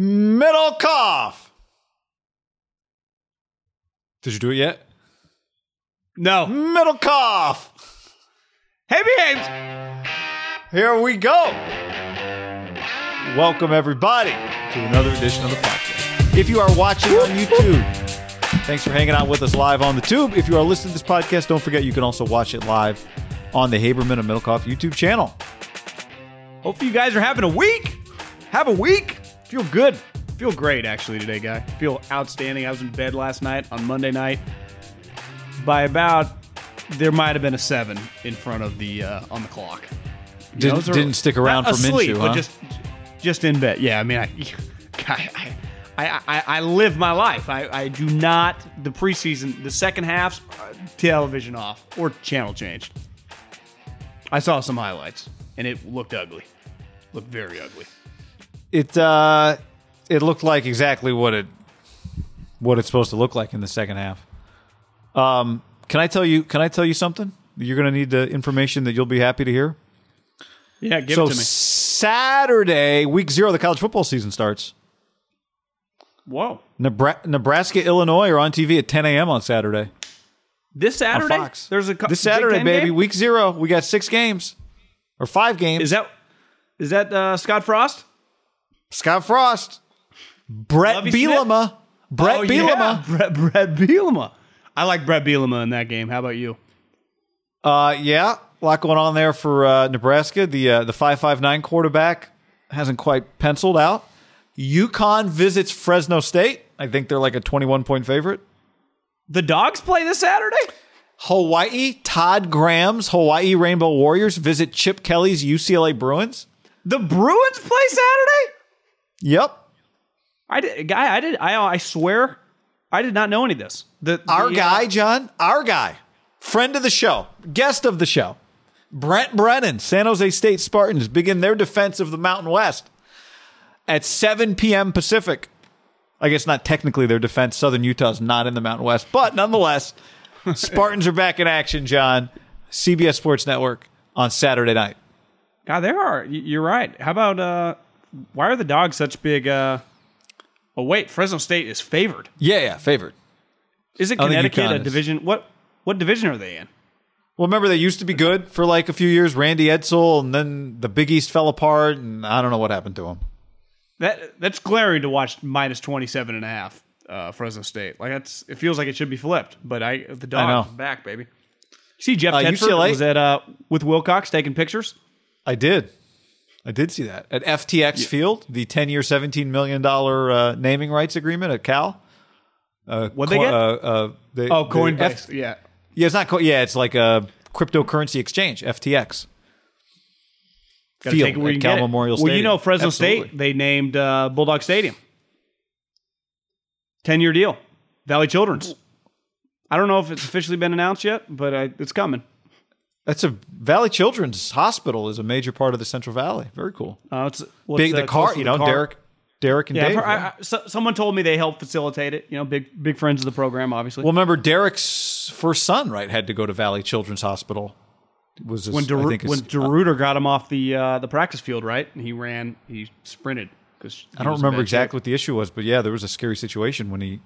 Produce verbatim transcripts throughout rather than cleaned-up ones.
Middlecoff. Did you do it yet? No. Middlecoff. Hey, babes. Here we go. Welcome, everybody, to another edition of the podcast. If you are watching on YouTube, thanks for hanging out with us live on the tube. If you are listening to this podcast, don't forget you can also watch it live on the Haberman and Middlecoff YouTube channel. Hopefully you guys are having a week. Have a week. Feel good. Feel great, actually, today, guy. Feel outstanding. I was in bed last night on Monday night. By about, there might have been a seven in front of the, uh, on the clock. Didn't, know, didn't stick around for Minshew, huh? Just, just in bed. Yeah, I mean, I, I, I I, I, I live my life. I, I do not, the preseason, the second half's uh, television off or channel changed. I saw some highlights, and it looked ugly. Looked very ugly. It uh, it looked like exactly what it what it's supposed to look like in the second half. Um, can I tell you? Can I tell you something? You're going to need the information that you'll be happy to hear. Yeah, give so it to me. Saturday, week zero of the college football season starts. Whoa. Nebraska, Nebraska, Illinois are on T V at ten a.m. on Saturday. This Saturday? On Fox. There's a co- this Saturday, baby. Game? Week zero. We got six games. Or five games. Is that is that uh, Scott Frost? Scott Frost. Brett Bielema. Brett oh, Bielema. Yeah. Brett, Brett Bielema. I like Brett Bielema in that game. How about you? Uh, yeah. A lot going on there for uh, Nebraska. The uh, the five five nine quarterback hasn't quite penciled out. UConn visits Fresno State. I think they're like a twenty-one point favorite. The Dogs play this Saturday? Hawaii, Todd Graham's Hawaii Rainbow Warriors visit Chip Kelly's U C L A Bruins. The Bruins play Saturday? Yep. I did, guy, I did, I, I swear, I did not know any of this. The, the, our guy, uh, John, our guy, friend of the show, guest of the show, Brent Brennan, San Jose State Spartans, begin their defense of the Mountain West at seven p.m. Pacific. I guess not technically their defense. Southern Utah is not in the Mountain West, but nonetheless, Spartans are back in action, John. C B S Sports Network on Saturday night. God, there are. You're right. How about, uh, why are the Dogs such big? Uh... Oh, wait, Fresno State is favored. Yeah, yeah, favored. Isn't Connecticut a division? What What division are they in? Well, remember, they used to be good for like a few years. Randy Edsel, and then the Big East fell apart, and I don't know what happened to them. That that's glaring to watch minus twenty-seven and a half uh, Fresno State. Like that's it feels like it should be flipped, but I the Dog back, baby. See Jeff uh, Tedford U C L A was at uh, with Wilcox taking pictures. I did, I did see that at F T X yeah. Field, the ten-year, seventeen million dollar uh, naming rights agreement at Cal. Uh, what co- they get? Uh, uh, they, oh, coin based. F- yeah, yeah, it's not. Co- yeah, it's like a cryptocurrency exchange, F T X. Gotta Field take at Cal Memorial Stadium. Well, you know, Fresno Absolutely. State, they named uh, Bulldog Stadium. ten-year deal. Valley Children's. I don't know if it's officially been announced yet, but uh, it's coming. That's a Valley Children's Hospital is a major part of the Central Valley. Very cool. Uh, it's well, big. It's, uh, the car, you know, car. Derek, Derek and yeah, Dave. I, I, so, someone told me they helped facilitate it. You know, big, big friends of the program, obviously. Well, remember Derek's first son, right, had to go to Valley Children's Hospital. Was this, when Der- when DeRuiter uh, got him off the uh, the practice field, right? And he ran, he sprinted. Because I don't remember exactly what the issue was, but yeah, there was a scary situation when he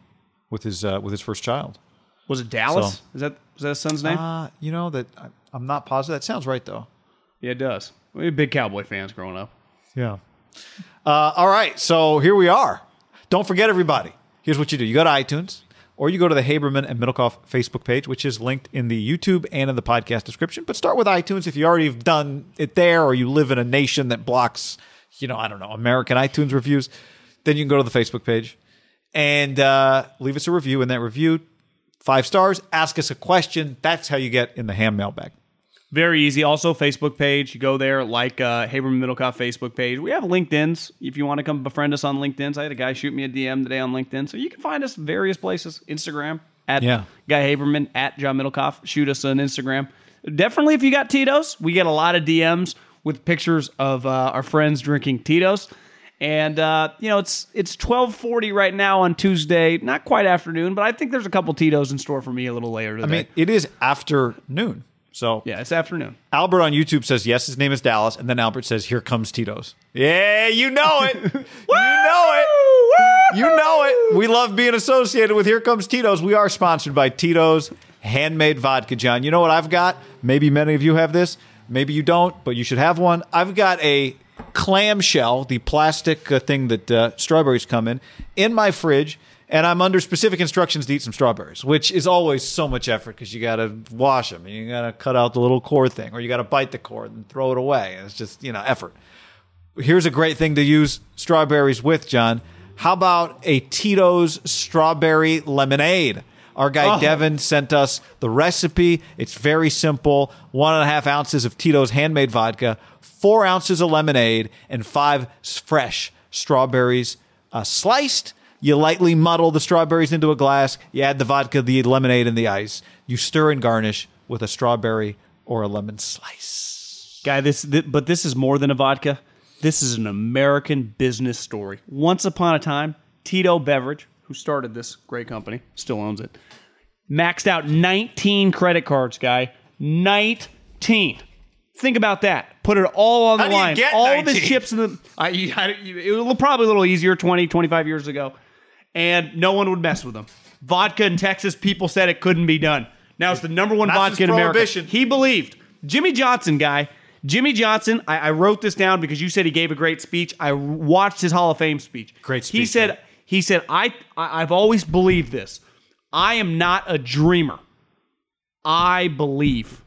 with his uh, with his first child. Was it Dallas? So, is that is that his son's name? Uh, you know that I, I'm not positive. That sounds right though. Yeah, it does. We were big Cowboy fans growing up. Yeah. Uh, all right, so here we are. Don't forget, everybody. Here's what you do: you go to iTunes. Or you go to the Haberman and Middlecoff Facebook page, which is linked in the YouTube and in the podcast description. But start with iTunes if you already have done it there, or you live in a nation that blocks, you know, I don't know, American iTunes reviews. Then you can go to the Facebook page and uh, leave us a review. In that review, five stars, ask us a question. That's how you get in the ham mailbag. Very easy. Also, Facebook page. You go there, like uh, Haberman Middlecoff Facebook page. We have LinkedIn's. If you want to come befriend us on LinkedIn's, I had a guy shoot me a D M today on LinkedIn. So you can find us various places. Instagram, at yeah. Guy Haberman, at John Middlecoff. Shoot us on Instagram. Definitely if you got Tito's. We get a lot of D Ms with pictures of uh, our friends drinking Tito's. And, uh, you know, it's it's twelve forty right now on Tuesday. Not quite afternoon, but I think there's a couple Tito's in store for me a little later today. I mean, it is afternoon. So yeah, it's afternoon. Albert on YouTube says, yes, his name is Dallas. And then Albert says, here comes Tito's. Yeah, you know it. You know it. We love being associated with Here Comes Tito's. We are sponsored by Tito's Handmade Vodka, John. You know what I've got? Maybe many of you have this. Maybe you don't, but you should have one. I've got a clamshell, the plastic uh, thing that uh, strawberries come in, in my fridge, and I'm under specific instructions to eat some strawberries, which is always so much effort because you got to wash them, and you got to cut out the little core thing, or you got to bite the core and throw it away. It's just, you know, effort. Here's a great thing to use strawberries with, John. How about a Tito's strawberry lemonade? Our guy oh. Devin sent us the recipe. It's very simple. One and a half ounces of Tito's handmade vodka, four ounces of lemonade, and five fresh strawberries uh, sliced. You lightly muddle the strawberries into a glass. You add the vodka, the lemonade, and the ice. You stir and garnish with a strawberry or a lemon slice. Guy, this, th- but this is more than a vodka. This is an American business story. Once upon a time, Tito Beverage, who started this great company, still owns it, maxed out nineteen credit cards, Guy. nineteen. Think about that. Put it all on the line. All nineteen? The chips in the... I, I, it was probably a little easier twenty, twenty-five years ago, and no one would mess with them. Vodka in Texas, people said it couldn't be done. Now it's the number one Not vodka in America. He believed. Jimmy Johnson, Guy. Jimmy Johnson, I, I wrote this down because you said he gave a great speech. I watched his Hall of Fame speech. Great speech. He said... Man. He said, I, I, I've always believed this. I am not a dreamer. I believe.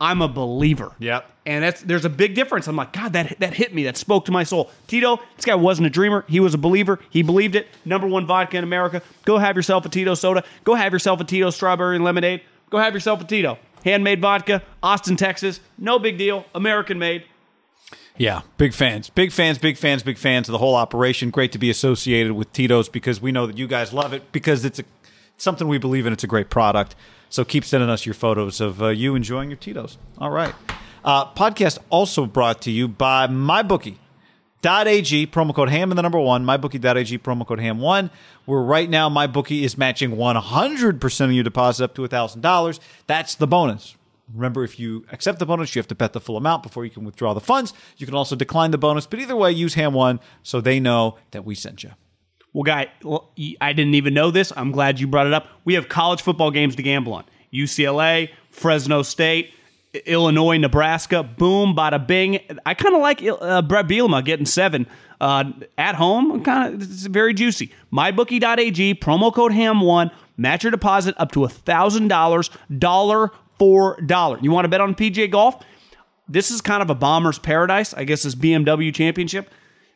I'm a believer. Yep. And that's there's a big difference. I'm like, God, that, that hit me. That spoke to my soul. Tito, this guy wasn't a dreamer. He was a believer. He believed it. Number one vodka in America. Go have yourself a Tito soda. Go have yourself a Tito strawberry and lemonade. Go have yourself a Tito. Handmade vodka. Austin, Texas. No big deal. American made. Yeah, big fans, big fans, big fans, big fans of the whole operation. Great to be associated with Tito's because we know that you guys love it because it's a it's something we believe in. It's a great product. So keep sending us your photos of uh, you enjoying your Tito's. All right. Uh, podcast also brought to you by MyBookie dot a g, promo code H A M and the number one, MyBookie dot a g, promo code H A M one, where right now MyBookie is matching one hundred percent of your deposit up to one thousand dollars. That's the bonus. Remember, if you accept the bonus, you have to bet the full amount before you can withdraw the funds. You can also decline the bonus. But either way, use H A M one so they know that we sent you. Well, Guy, well, I didn't even know this. I'm glad you brought it up. We have college football games to gamble on. U C L A, Fresno State, Illinois, Nebraska. Boom, bada bing. I kind of like uh, Brad Bielema getting seven. Uh, at home, kind of it's very juicy. MyBookie dot a g, promo code H A M one. Match your deposit up to one thousand dollars. Dollar Four dollar. You want to bet on P G A Golf? This is kind of a bomber's paradise. I guess this B M W Championship.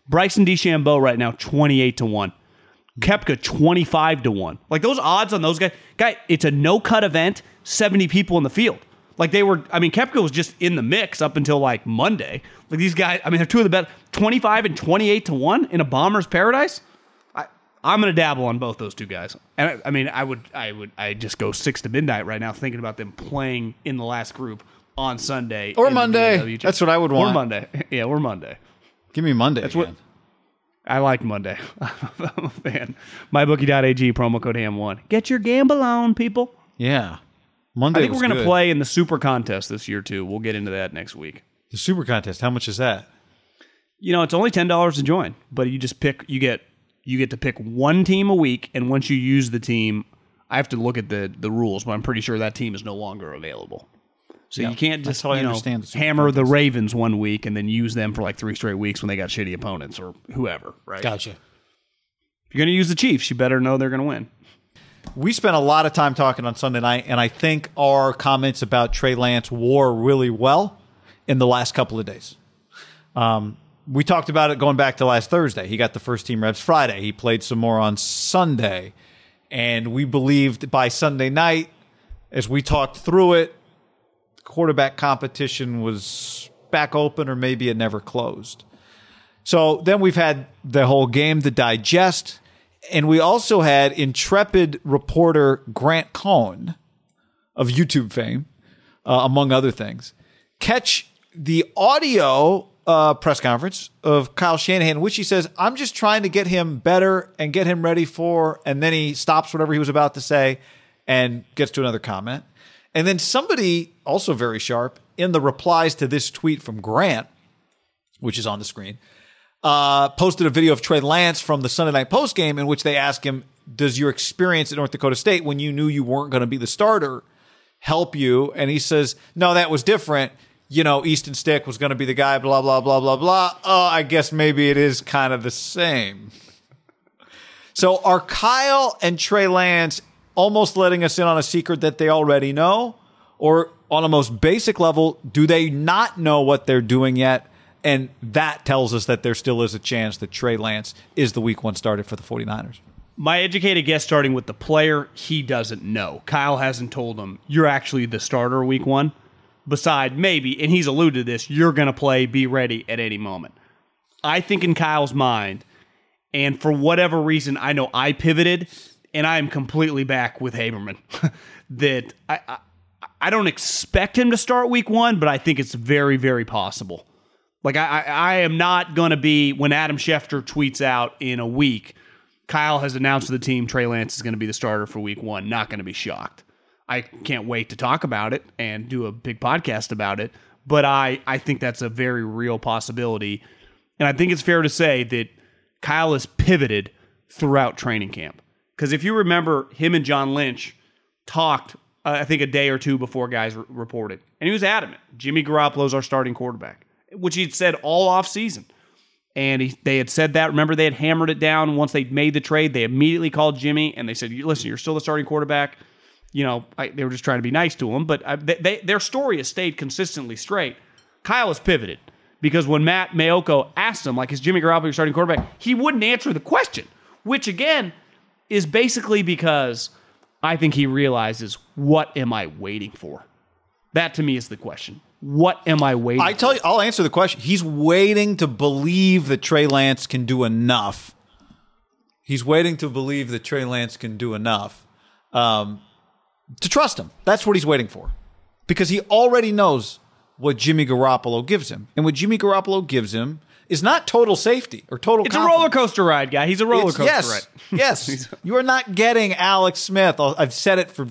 Bryson DeChambeau right now twenty-eight to one. Koepka twenty-five to one. Like those odds on those guys, Guy. It's a no-cut event. Seventy people in the field. Like they were. I mean, Koepka was just in the mix up until like Monday. Like these guys. I mean, they're two of the best. Twenty-five and twenty-eight to one in a bomber's paradise. I'm going to dabble on both those two guys. And I, I mean, I would I would, I just go six to midnight right now thinking about them playing in the last group on Sunday. Or Monday. That's what I would want. Or Monday. Yeah, or Monday. Give me Monday. That's again. What I like Monday. I'm a fan. MyBookie dot a g, promo code H A M one. Get your gamble on, people. Yeah. Monday I think we're going to play in the Super Contest this year, too. We'll get into that next week. The Super Contest, how much is that? You know, it's only ten dollars to join, but you just pick, you get... You get to pick one team a week, and once you use the team, I have to look at the, the rules, but I'm pretty sure that team is no longer available. So yeah, you can't just you know, hammer the Ravens one week and then use them for like three straight weeks when they got shitty opponents or whoever, right? Gotcha. If you're going to use the Chiefs, you better know they're going to win. We spent a lot of time talking on Sunday night, and I think our comments about Trey Lance wore really well in the last couple of days. Um We talked about it going back to last Thursday. He got the first team reps Friday. He played some more on Sunday. And we believed by Sunday night, as we talked through it, quarterback competition was back open or maybe it never closed. So then we've had the whole game to digest. And we also had intrepid reporter Grant Cohn of YouTube fame, uh, among other things, catch the audio Uh, press conference of Kyle Shanahan, which he says, I'm just trying to get him better and get him ready for, and then he stops whatever he was about to say and gets to another comment. And then somebody, also very sharp, in the replies to this tweet from Grant, which is on the screen, uh, posted a video of Trey Lance from the Sunday night postgame in which they ask him does your experience at North Dakota State when you knew you weren't going to be the starter help you? And he says, no, that was different. You know, Easton Stick was going to be the guy, blah, blah, blah, blah, blah. Oh, I guess maybe it is kind of the same. So are Kyle and Trey Lance almost letting us in on a secret that they already know? Or on a most basic level, do they not know what they're doing yet? And that tells us that there still is a chance that Trey Lance is the week one starter for the 49ers. My educated guess, starting with the player, he doesn't know. Kyle hasn't told him, you're actually the starter week one. Beside maybe, and he's alluded to this, you're going to play, be ready at any moment. I think in Kyle's mind, and for whatever reason, I know I pivoted, and I am completely back with Haberman. that I, I I don't expect him to start week one, but I think it's very, very possible. Like, I, I am not going to be, when Adam Schefter tweets out in a week, Kyle has announced to the team Trey Lance is going to be the starter for week one. Not going to be shocked. I can't wait to talk about it and do a big podcast about it. But I, I think that's a very real possibility. And I think it's fair to say that Kyle has pivoted throughout training camp. Because if you remember, him and John Lynch talked, uh, I think, a day or two before guys re- reported. And he was adamant. Jimmy Garoppolo's our starting quarterback, which he'd said all offseason. And he, they had said that. Remember, they had hammered it down. Once they made the trade, they immediately called Jimmy, and they said, listen, you're still the starting quarterback. You know, I, they were just trying to be nice to him. But I, they, they, their story has stayed consistently straight. Kyle has pivoted. Because when Matt Mayoko asked him, like, is Jimmy Garoppolo your starting quarterback? He wouldn't answer the question. Which, again, is basically because I think he realizes, what am I waiting for? That, to me, is the question. What am I waiting for? I tell you, I'll answer the question. He's waiting to believe that Trey Lance can do enough. He's waiting to believe that Trey Lance can do enough um, to trust him. That's what he's waiting for. Because he already knows what Jimmy Garoppolo gives him. And what Jimmy Garoppolo gives him is not total safety or total It's confidence. A roller coaster ride, guy. He's a roller it's, coaster yes, ride. Yes. You are not getting Alex Smith. I've said it for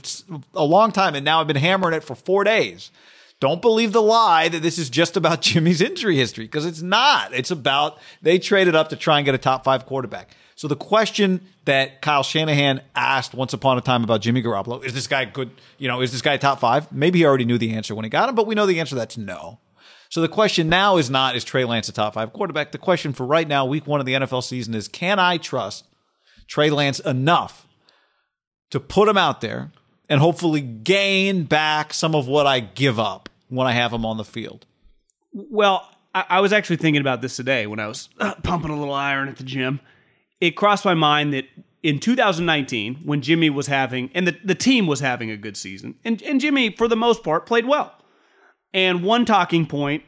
a long time, and now I've been hammering it for four days. Don't believe the lie that this is just about Jimmy's injury history, because it's not. It's about they traded up to try and get a top five quarterback. So the question that Kyle Shanahan asked once upon a time about Jimmy Garoppolo, is this guy good? You know, is this guy top five? Maybe he already knew the answer when he got him, but we know the answer to that's no. So the question now is not, is Trey Lance a top five quarterback? The question for right now, week one of the N F L season is, can I trust Trey Lance enough to put him out there and hopefully gain back some of what I give up when I have him on the field? Well, I, I was actually thinking about this today when I was uh, pumping a little iron at the gym. It crossed my mind that in two thousand nineteen, when Jimmy was having, and the, the team was having a good season, and, and Jimmy, for the most part, played well. And one talking point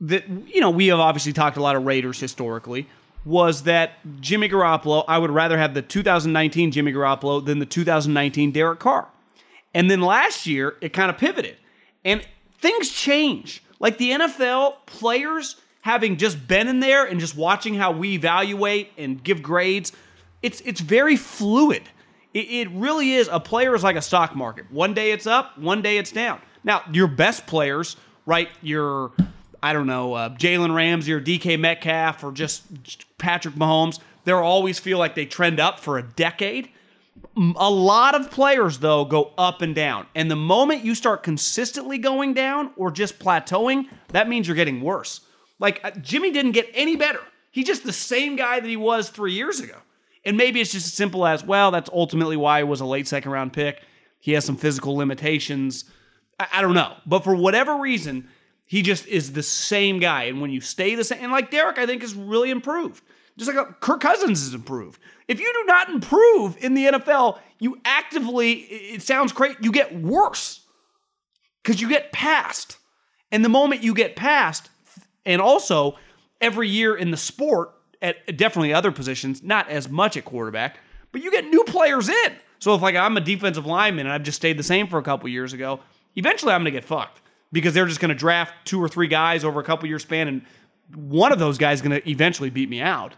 that, you know, we have obviously talked a lot of Raiders historically, was that Jimmy Garoppolo, I would rather have the two thousand nineteen Jimmy Garoppolo than the two thousand nineteen Derek Carr. And then last year, it kind of pivoted. And things change. Like the N F L players, having just been in there and just watching how we evaluate and give grades, it's it's very fluid. It, it really is. A player is like a stock market. One day it's up, one day it's down. Now, your best players, right, your, I don't know, uh, Jalen Ramsey or D K Metcalf or just Patrick Mahomes, they'll always feel like they trend up for a decade. A lot of players, though, go up and down. And the moment you start consistently going down or just plateauing, that means you're getting worse. Like, uh, Jimmy didn't get any better. He's just the same guy that he was three years ago. And maybe it's just as simple as, well, that's ultimately why he was a late second-round pick. He has some physical limitations. I, I don't know. But for whatever reason, he just is the same guy. And when you stay the same, and like Derek, I think, is really improved. Just like Kirk Cousins is improved. If you do not improve in the N F L, you actively, it sounds crazy, you get worse because you get passed. And the moment you get passed, and also every year in the sport, at definitely other positions, not as much at quarterback, but you get new players in. So if like I'm a defensive lineman and I've just stayed the same for a couple years ago, eventually I'm going to get fucked because they're just going to draft two or three guys over a couple year span, and one of those guys is going to eventually beat me out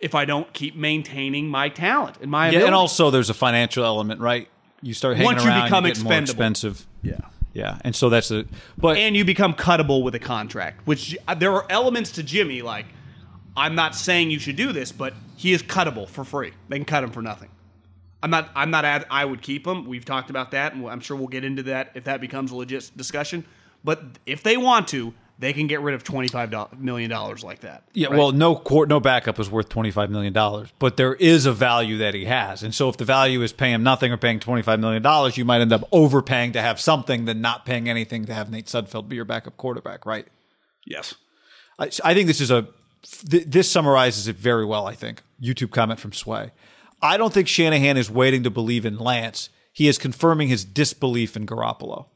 if I don't keep maintaining my talent and my ability. Yeah, and also there's a financial element, right? You start hanging Once you around, become you get more expensive. Yeah. Yeah, and so that's a... But, and you become cuttable with a contract, which there are elements to Jimmy, like, I'm not saying you should do this, but he is cuttable for free. They can cut him for nothing. I'm not. I'm not. Ad, I would keep him. We've talked about that, and I'm sure we'll get into that if that becomes a legit discussion. But if they want to, they can get rid of twenty-five million dollars like that. Yeah. Right? Well, no court, no backup is worth twenty-five million dollars, but there is a value that he has, and so if the value is paying him nothing or paying twenty-five million dollars, you might end up overpaying to have something than not paying anything to have Nate Sudfeld be your backup quarterback. Right. Yes. I, I think this is a. Th- this summarizes it very well. I think YouTube comment from Sway. I don't think Shanahan is waiting to believe in Lance. He is confirming his disbelief in Garoppolo.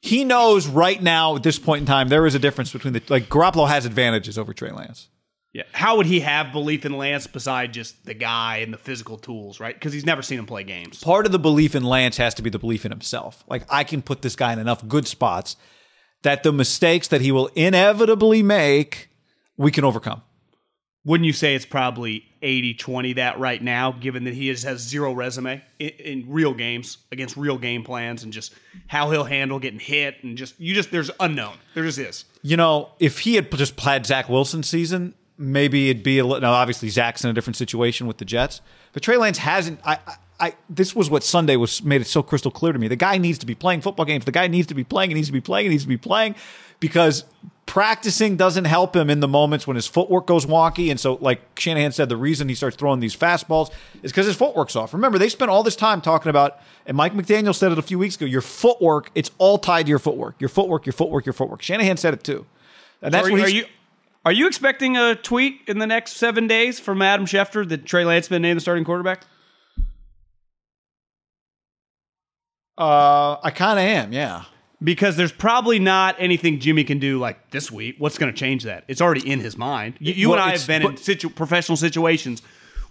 He knows right now at this point in time there is a difference between the like Garoppolo has advantages over Trey Lance. Yeah, how would he have belief in Lance besides just the guy and the physical tools, right? Because he's never seen him play games. Part of the belief in Lance has to be the belief in himself. Like I can put this guy in enough good spots that the mistakes that he will inevitably make, we can overcome. Wouldn't you say it's probably eighty twenty that right now, given that he is, has zero resume in, in real games against real game plans and just how he'll handle getting hit and just, you just, there's unknown. There just is. You know, if he had just played Zach Wilson's season, maybe it'd be a little, now obviously Zach's in a different situation with the Jets, but Trey Lance hasn't, I, I, I, this was what Sunday was made it so crystal clear to me. The guy needs to be playing football games. The guy needs to be playing, he needs to be playing, he needs to be playing because practicing doesn't help him in the moments when his footwork goes wonky. And so, like Shanahan said, the reason he starts throwing these fastballs is because his footwork's off. Remember, they spent all this time talking about, and Mike McDaniel said it a few weeks ago, your footwork, it's all tied to your footwork. Your footwork, your footwork, your footwork. Shanahan said it too. And that's so are, what he's, are, you, are you expecting a tweet in the next seven days from Adam Schefter that Trey Lance been named the starting quarterback? Uh, I kind of am, yeah. Because there's probably not anything Jimmy can do like this week. What's going to change that? It's already in his mind. You, you well, and I have been but, in situ- professional situations.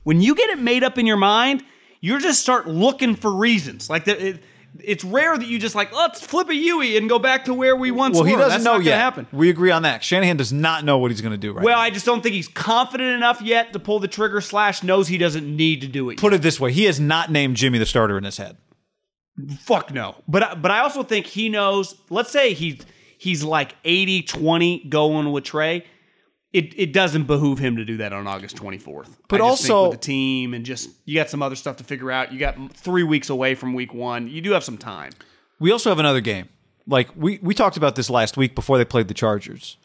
When you get it made up in your mind, you just start looking for reasons. Like the, it, it's rare that you just like, let's flip a U E and go back to where we once well, were. Well, he doesn't That's know not yet. Happen. We agree on that. Shanahan does not know what he's going to do right well, now. Well, I just don't think he's confident enough yet to pull the trigger slash knows he doesn't need to do it. Put yet. It this way. He has not named Jimmy the starter in his head. Fuck no. But but I also think he knows, let's say he, he's like eighty twenty going with Trey. It it doesn't behoove him to do that on August twenty-fourth. But I also just think with the team and just, you got some other stuff to figure out. You got three weeks away from week one. You do have some time. We also have another game. Like we, we talked about this last week before they played the Chargers.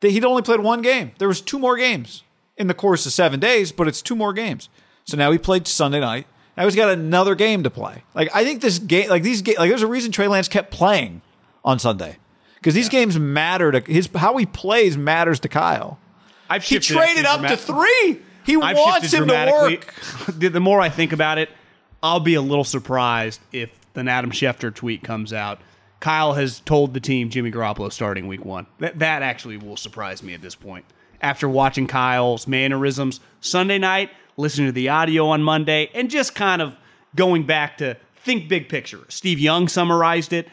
They, he'd only played one game. There was two more games in the course of seven days, but it's two more games. So now he played Sunday night. Now he's got another game to play. Like I think this game, like these, ga- like there's a reason Trey Lance kept playing on Sunday because these yeah. games matter to his how he plays matters to Kyle. I've he traded up to three. He I've wants him to work. The more I think about it, I'll be a little surprised if an Adam Schefter tweet comes out. Kyle has told the team Jimmy Garoppolo starting week one. That that actually will surprise me at this point. After watching Kyle's mannerisms Sunday night, listening to the audio on Monday, and just kind of going back to think big picture. Steve Young summarized it.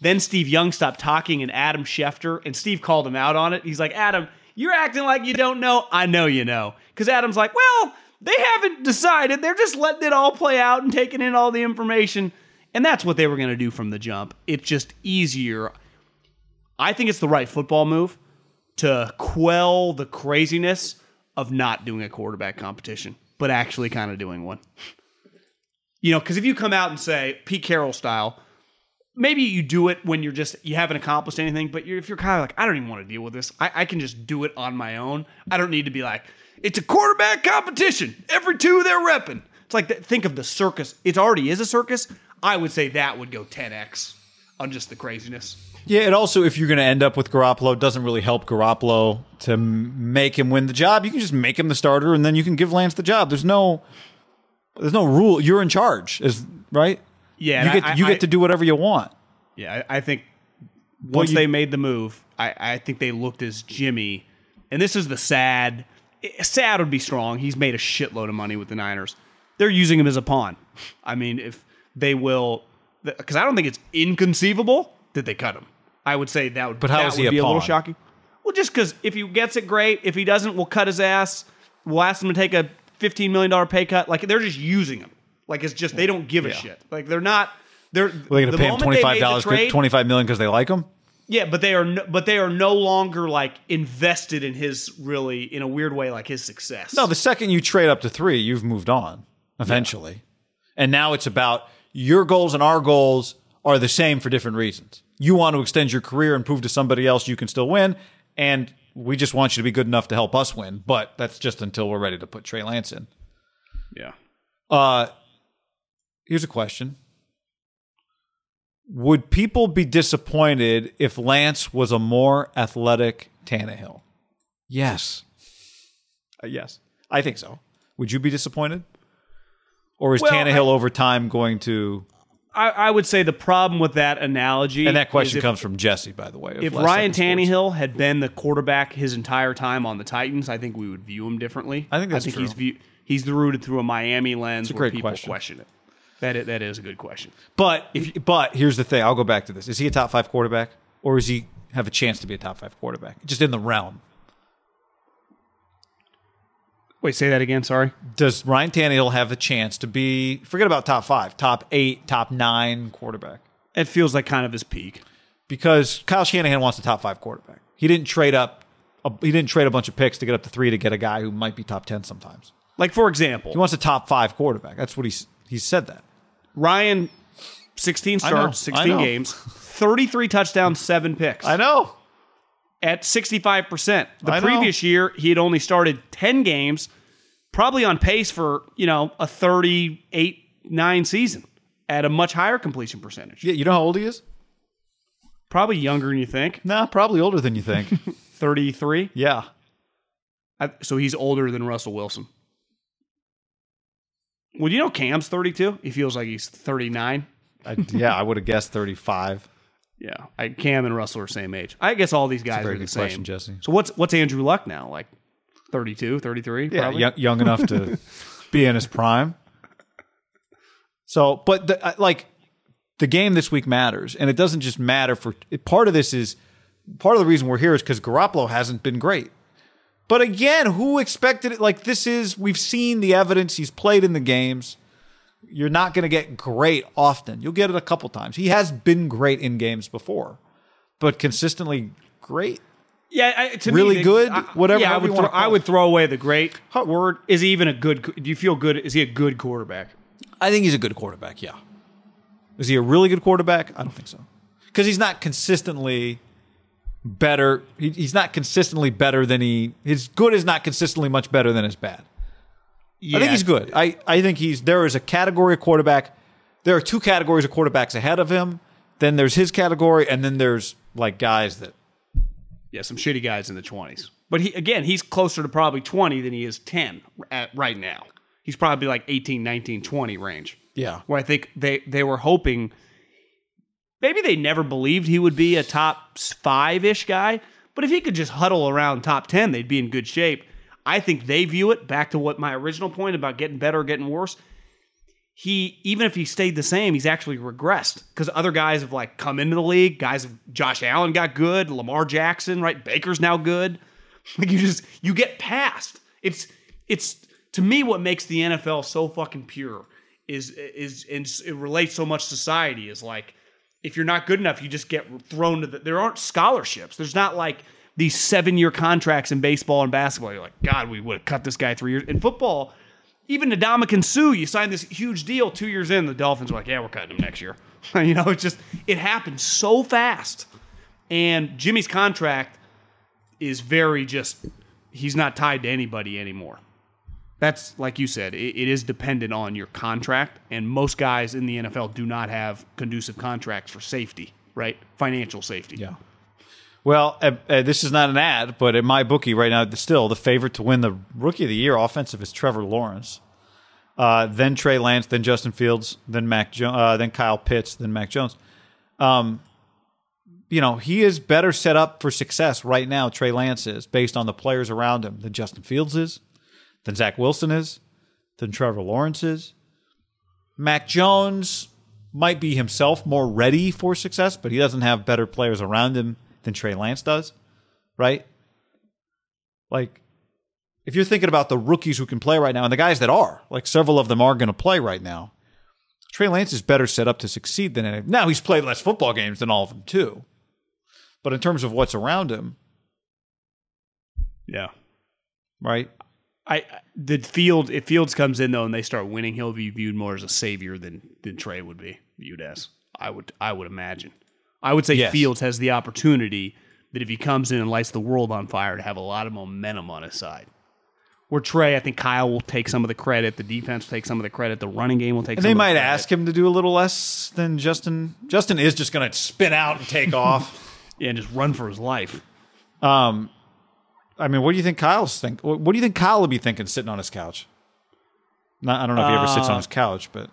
Then Steve Young stopped talking and Adam Schefter, and Steve called him out on it. He's like, Adam, you're acting like you don't know. I know you know. Because Adam's like, well, they haven't decided. They're just letting it all play out and taking in all the information. And that's what they were going to do from the jump. It's just easier. I think it's the right football move to quell the craziness of not doing a quarterback competition, but actually kind of doing one. You know, because if you come out and say, Pete Carroll style, maybe you do it when you're just, you haven't accomplished anything, but you're, if you're kind of like, I don't even want to deal with this. I, I can just do it on my own. I don't need to be like, it's a quarterback competition. Every two they're repping. It's like, that, think of the circus. It already is a circus. I would say that would go ten X on just the craziness. Yeah, and also, if you're going to end up with Garoppolo, it doesn't really help Garoppolo to m- make him win the job. You can just make him the starter, and then you can give Lance the job. There's no there's no rule. You're in charge, is right? Yeah. You, get, I, you I, get to do whatever you want. Yeah, I, I think once you, they made the move, I, I think they looked as Jimmy. And this is the sad. Sad would be strong. He's made a shitload of money with the Niners. They're using him as a pawn. I mean, if they will, because I don't think it's inconceivable that they cut him. I would say that would, but how that is would he be a, a little shocking. Well, just because if he gets it, great. If he doesn't, we'll cut his ass. We'll ask him to take a fifteen million dollars pay cut. Like, they're just using him. Like, it's just, they don't give yeah. a shit. Like, they're not, they're, well, they're going to pay him twenty-five dollars, trade, twenty-five million dollars because they like him? Yeah, but they are no, but they are no longer, like, invested in his, really, in a weird way, like, his success. No, the second you trade up to three, you've moved on. eventually. Yeah. And now it's about your goals and our goals are the same for different reasons. You want to extend your career and prove to somebody else you can still win, and we just want you to be good enough to help us win, but that's just until we're ready to put Trey Lance in. Yeah. Uh, here's a question. Would people be disappointed if Lance was a more athletic Tannehill? Yes. Uh, yes. I think so. Would you be disappointed? Or is well, Tannehill I, over time going to... I, I would say the problem with that analogy... And that question if, comes from Jesse, by the way. If Ryan Tannehill had been the quarterback his entire time on the Titans, I think we would view him differently. I think that's I think true. He's, view, he's rooted through a Miami lens a where people question. question it. That is, that is a good question. But if, but here's the thing. I'll go back to this. Is he a top five quarterback, or does he have a chance to be a top five quarterback? Just in the realm. Wait, say that again. Sorry. Does Ryan Tannehill have a chance to be, forget about top five, top eight, top nine quarterback? It feels like kind of his peak. Because Kyle Shanahan wants a top five quarterback. He didn't trade up. A, he didn't trade a bunch of picks to get up to three to get a guy who might be top ten sometimes. Like, for example. He wants a top five quarterback. That's what he's, he's said that. Ryan, sixteen starts, sixteen games, thirty-three touchdowns, seven picks. I know. At sixty-five percent. The previous year, he had only started ten games, probably on pace for, you know, a thirty-eight nine season at a much higher completion percentage. Yeah, you know how old he is? Probably younger than you think. Nah, probably older than you think. thirty-three? Yeah. I, so he's older than Russell Wilson. Well, you know Cam's thirty-two? He feels like he's thirty-nine. I, yeah, I would have guessed thirty-five. Yeah, I, Cam and Russell are same age. I guess all these guys are the same. That's a very good question, Jesse. So what's what's Andrew Luck now? Like thirty-two, thirty-three? Yeah, young, young enough to be in his prime. So, but the, like the game this week matters, and it doesn't just matter for part of this is part of the reason we're here is because Garoppolo hasn't been great. But again, who expected it? Like this is we've seen the evidence. He's played in the games. You're not going to get great often. You'll get it a couple times. He has been great in games before, but consistently great. Yeah, I, to really me, they, good. I, whatever. Yeah, I would. Throw, I would throw away the great huh, word. Is he even a good? Do you feel good? Is he a good quarterback? I think he's a good quarterback. Yeah. Is he a really good quarterback? I don't think so, because he's not consistently better. He, he's not consistently better than he. His good is not consistently much better than his bad. Yeah. I think he's good. I, I think he's there is a category of quarterback. There are two categories of quarterbacks ahead of him. Then there's his category, and then there's like guys that yeah, some shitty guys in the twenties. But he again, he's closer to probably twenty than he is ten at, right now. He's probably like eighteen, nineteen, twenty range. Yeah. Where I think they, they were hoping maybe they never believed he would be a top five-ish guy, but if he could just huddle around top ten, they'd be in good shape. I think they view it, back to what my original point about getting better or getting worse, he, even if he stayed the same, he's actually regressed because other guys have like come into the league. Guys, have, Josh Allen got good, Lamar Jackson, right? Baker's now good. Like you just, you get past. It's, it's to me what makes the N F L so fucking pure is, is, and it relates so much to society is like, if you're not good enough, you just get thrown to the, there aren't scholarships. There's not like, these seven-year contracts in baseball and basketball. You're like, God, we would have cut this guy three years. In football, even Ndamukong Suh, you signed this huge deal two years in. The Dolphins were like, yeah, we're cutting him next year. You know, it's just, it happens so fast. And Jimmy's contract is very just, he's not tied to anybody anymore. That's, like you said, it, it is dependent on your contract. And most guys in the N F L do not have conducive contracts for safety, right? Financial safety. Yeah. Well, uh, uh, this is not an ad, but at MyBookie right now, still the favorite to win the Rookie of the Year offensive is Trevor Lawrence, uh, then Trey Lance, then Justin Fields, then Mac, jo- uh, then Kyle Pitts, then Mac Jones. Um, you know, he is better set up for success right now. Trey Lance is based on the players around him than Justin Fields is, than Zach Wilson is, than Trevor Lawrence is. Mac Jones might be himself more ready for success, but he doesn't have better players around him than Trey Lance does, right? Like, if you're thinking about the rookies who can play right now, and the guys that are, like several of them are going to play right now, Trey Lance is better set up to succeed than any. Now, he's played less football games than all of them, too. But in terms of what's around him... Yeah. Right? I the field if Fields comes in though and they start winning, he'll be viewed more as a savior than than Trey would be viewed as. I would I would imagine. I would say yes. Fields has the opportunity that if he comes in and lights the world on fire to have a lot of momentum on his side. Where Trey, I think Kyle will take some of the credit. The defense will take some of the credit. The running game will take and some of the credit. They might ask him to do a little less than Justin. Justin is just going to spin out and take off. Yeah, and just run for his life. Um, I mean, what do you think Kyle's think? What do you think Kyle would be thinking sitting on his couch? Not, I don't know if he uh, ever sits on his couch, but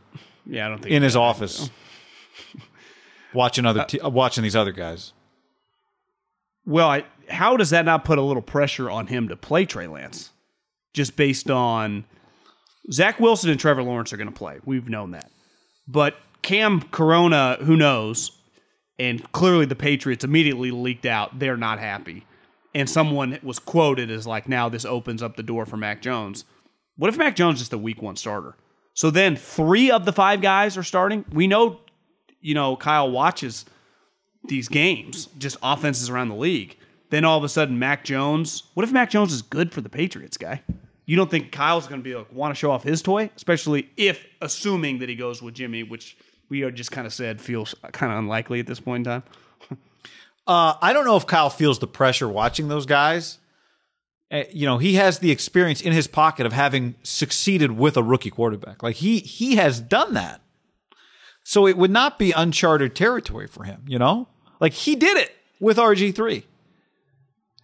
yeah, I don't think in his office watching other te- uh, watching these other guys. Well, I, how does that not put a little pressure on him to play Trey Lance? Just based on Zach Wilson and Trevor Lawrence are going to play. We've known that. But Cam Corona, who knows? And clearly the Patriots immediately leaked out. They're not happy. And someone was quoted as like, now this opens up the door for Mac Jones. What if Mac Jones is the week one starter? So then three of the five guys are starting. We know, you know, Kyle watches these games, just offenses around the league. Then all of a sudden, Mac Jones. What if Mac Jones is good for the Patriots guy? You don't think Kyle's going to be like, want to show off his toy? Especially if, assuming that he goes with Jimmy, which we are just kind of said feels kind of unlikely at this point in time. uh, I don't know if Kyle feels the pressure watching those guys. Uh, you know, he has the experience in his pocket of having succeeded with a rookie quarterback. Like he he has done that. So it would not be uncharted territory for him, you know? Like he did it with R G three.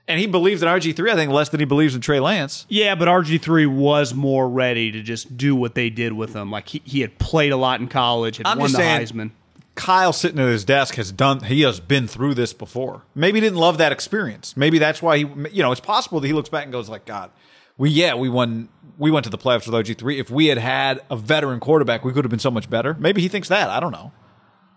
And he believes in R G three, I think, less than he believes in Trey Lance. Yeah, but R G three was more ready to just do what they did with him. Like, he, he had played a lot in college, had I'm won just the saying, Heisman. Kyle sitting at his desk has done, he has been through this before. Maybe he didn't love that experience. Maybe that's why he, you know, it's possible that he looks back and goes like, God, we, yeah, we won, we went to the playoffs with R G three. If we had had a veteran quarterback, we could have been so much better. Maybe he thinks that. I don't know.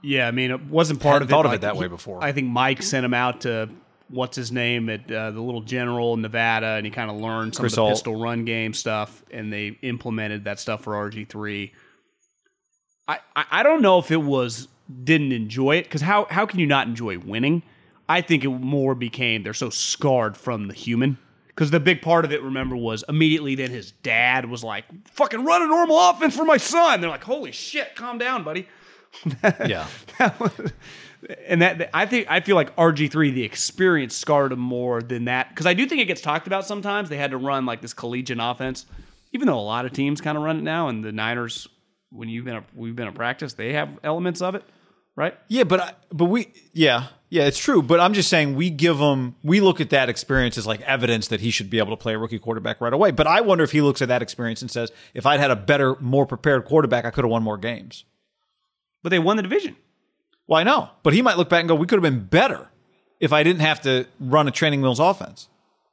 Yeah, I mean, it wasn't part of it. I hadn't thought of it that way before. I think Mike sent him out to... what's his name at uh, the little general in Nevada, and he kind of learned some Chris of the Holt. Pistol run game stuff, and they implemented that stuff for R G three. I, I don't know if it was didn't enjoy it, because how, how can you not enjoy winning? I think it more became they're so scarred from the human, because the big part of it, remember, was immediately then his dad was like, fucking run a normal offense for my son. They're like, holy shit, calm down, buddy. Yeah. That was... And that I think I feel like R G three, the experience scarred him more than that. Because I do think it gets talked about sometimes. They had to run like this collegiate offense, even though a lot of teams kind of run it now. And the Niners, when you've been a, we've been a practice, they have elements of it, right? Yeah, but I, but we yeah yeah it's true. But I'm just saying we give him we look at that experience as like evidence that he should be able to play a rookie quarterback right away. But I wonder if he looks at that experience and says, if I'd had a better, more prepared quarterback, I could have won more games. But they won the division. Well, I know, but he might look back and go, we could have been better if I didn't have to run a training wheels offense.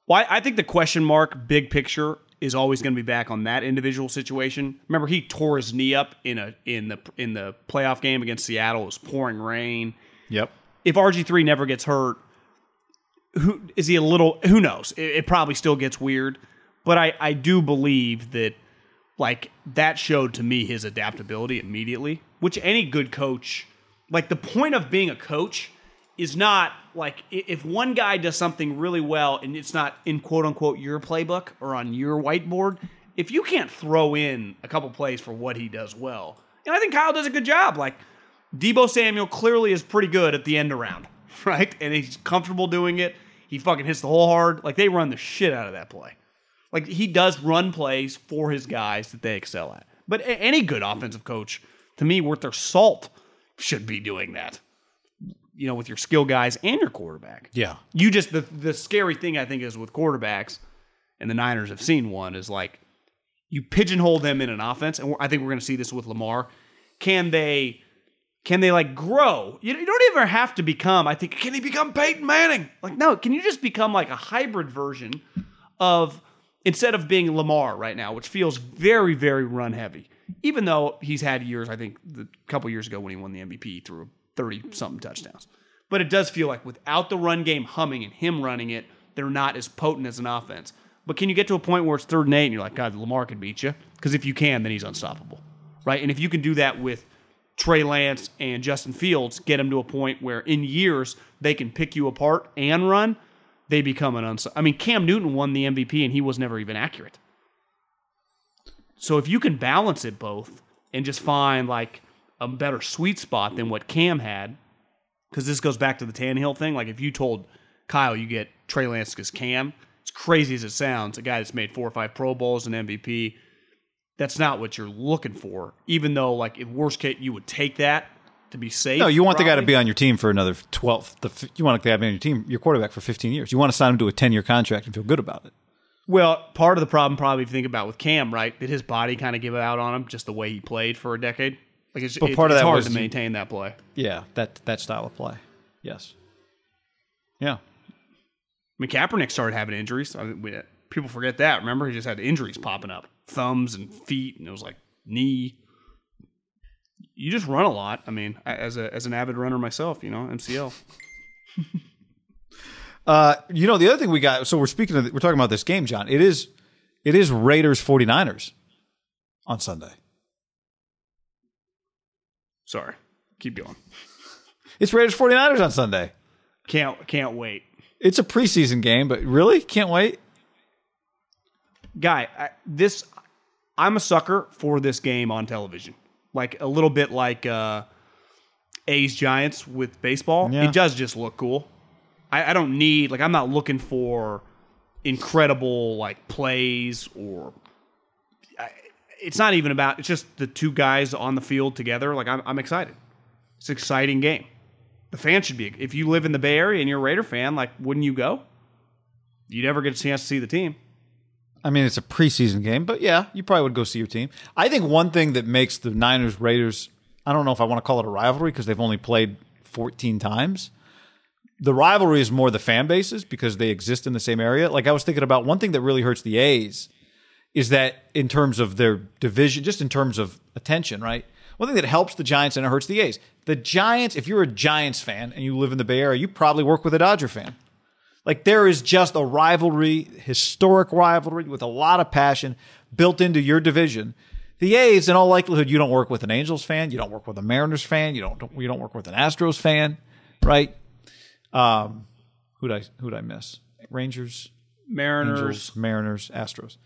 Well, I think the question mark, big picture, is always going to be back on that individual situation. Remember, he tore his knee up in a in the in the playoff game against Seattle. It was pouring rain. Yep. If R G three never gets hurt, who is he a little, who knows? It, it probably still gets weird, but I, I do believe that, like, that showed to me his adaptability immediately, which any good coach... Like, the point of being a coach is not, like, if one guy does something really well and it's not in, quote-unquote, your playbook or on your whiteboard, if you can't throw in a couple plays for what he does well. And I think Kyle does a good job. Like, Deebo Samuel clearly is pretty good at the end around, right? And he's comfortable doing it. He fucking hits the hole hard. Like, they run the shit out of that play. Like, he does run plays for his guys that they excel at. But any good offensive coach, to me, worth their salt, should be doing that, you know, with your skill guys and your quarterback. Yeah. You just, the the scary thing I think is with quarterbacks, and the Niners have seen one, is like you pigeonhole them in an offense, and I think we're going to see this with Lamar. Can they, can they like grow? You don't even have to become, I think, can he become Peyton Manning? Like, no, can you just become like a hybrid version of, instead of being Lamar right now, which feels very, very run heavy. Even though he's had years, I think the couple years ago when he won the M V P, he threw thirty-something touchdowns. But it does feel like without the run game humming and him running it, they're not as potent as an offense. But can you get to a point where it's third and eight and you're like, God, Lamar could beat you? Because if you can, then he's unstoppable, right? And if you can do that with Trey Lance and Justin Fields, get them to a point where in years they can pick you apart and run, they become an unstoppable. I mean, Cam Newton won the M V P and he was never even accurate. So if you can balance it both and just find like a better sweet spot than what Cam had, because this goes back to the Tannehill thing. Like if you told Kyle you get Trey Lance because Cam, as crazy as it sounds, a guy that's made four or five Pro Bowls and M V P, that's not what you're looking for. Even though, like, if worst case, you would take that to be safe. No, you want probably. the guy to be on your team for another twelve. The, you want the guy to be on your team, your quarterback, for fifteen years. You want to sign him to a ten-year contract and feel good about it. Well, part of the problem, probably, if you think about with Cam, right, did his body kind of give out on him, just the way he played for a decade? Like, it's, but part it, of it's that hard was, to maintain that play. Yeah, that that style of play. Yes. Yeah. I mean, Kaepernick started having injuries. I mean, we, people forget that. Remember, he just had injuries popping up. Thumbs and feet, and it was like knee. You just run a lot. I mean, as a as an avid runner myself, you know, M C L. uh, you know, the other thing we got, so we're speaking of, we're talking about this game, John. It is it is Raiders 49ers on Sunday. Sorry. Keep going. It's Raiders 49ers on Sunday. Can't can't wait. It's a preseason game, but really? Can't wait? Guy, I, this I'm a sucker for this game on television. Like a little bit like uh, A's Giants with baseball. Yeah. It does just look cool. I, I don't need, like, I'm not looking for incredible, like, plays or I, it's not even about, it's just the two guys on the field together. Like, I'm, I'm excited. It's an exciting game. The fan should be, if you live in the Bay Area and you're a Raider fan, like, wouldn't you go? You never get a chance to see the team. I mean, it's a preseason game, but yeah, you probably would go see your team. I think one thing that makes the Niners-Raiders, I don't know if I want to call it a rivalry because they've only played fourteen times. The rivalry is more the fan bases because they exist in the same area. Like I was thinking about, one thing that really hurts the A's is that in terms of their division, just in terms of attention, right? One thing that helps the Giants and it hurts the A's. The Giants, if you're a Giants fan and you live in the Bay Area, you probably work with a Dodger fan. Like, there is just a rivalry, historic rivalry with a lot of passion built into your division. The A's, in all likelihood, you don't work with an Angels fan, you don't work with a Mariners fan, you don't you don't work with an Astros fan, right? Um, who'd I who'd I miss? Rangers, Mariners, Angels, Mariners, Astros.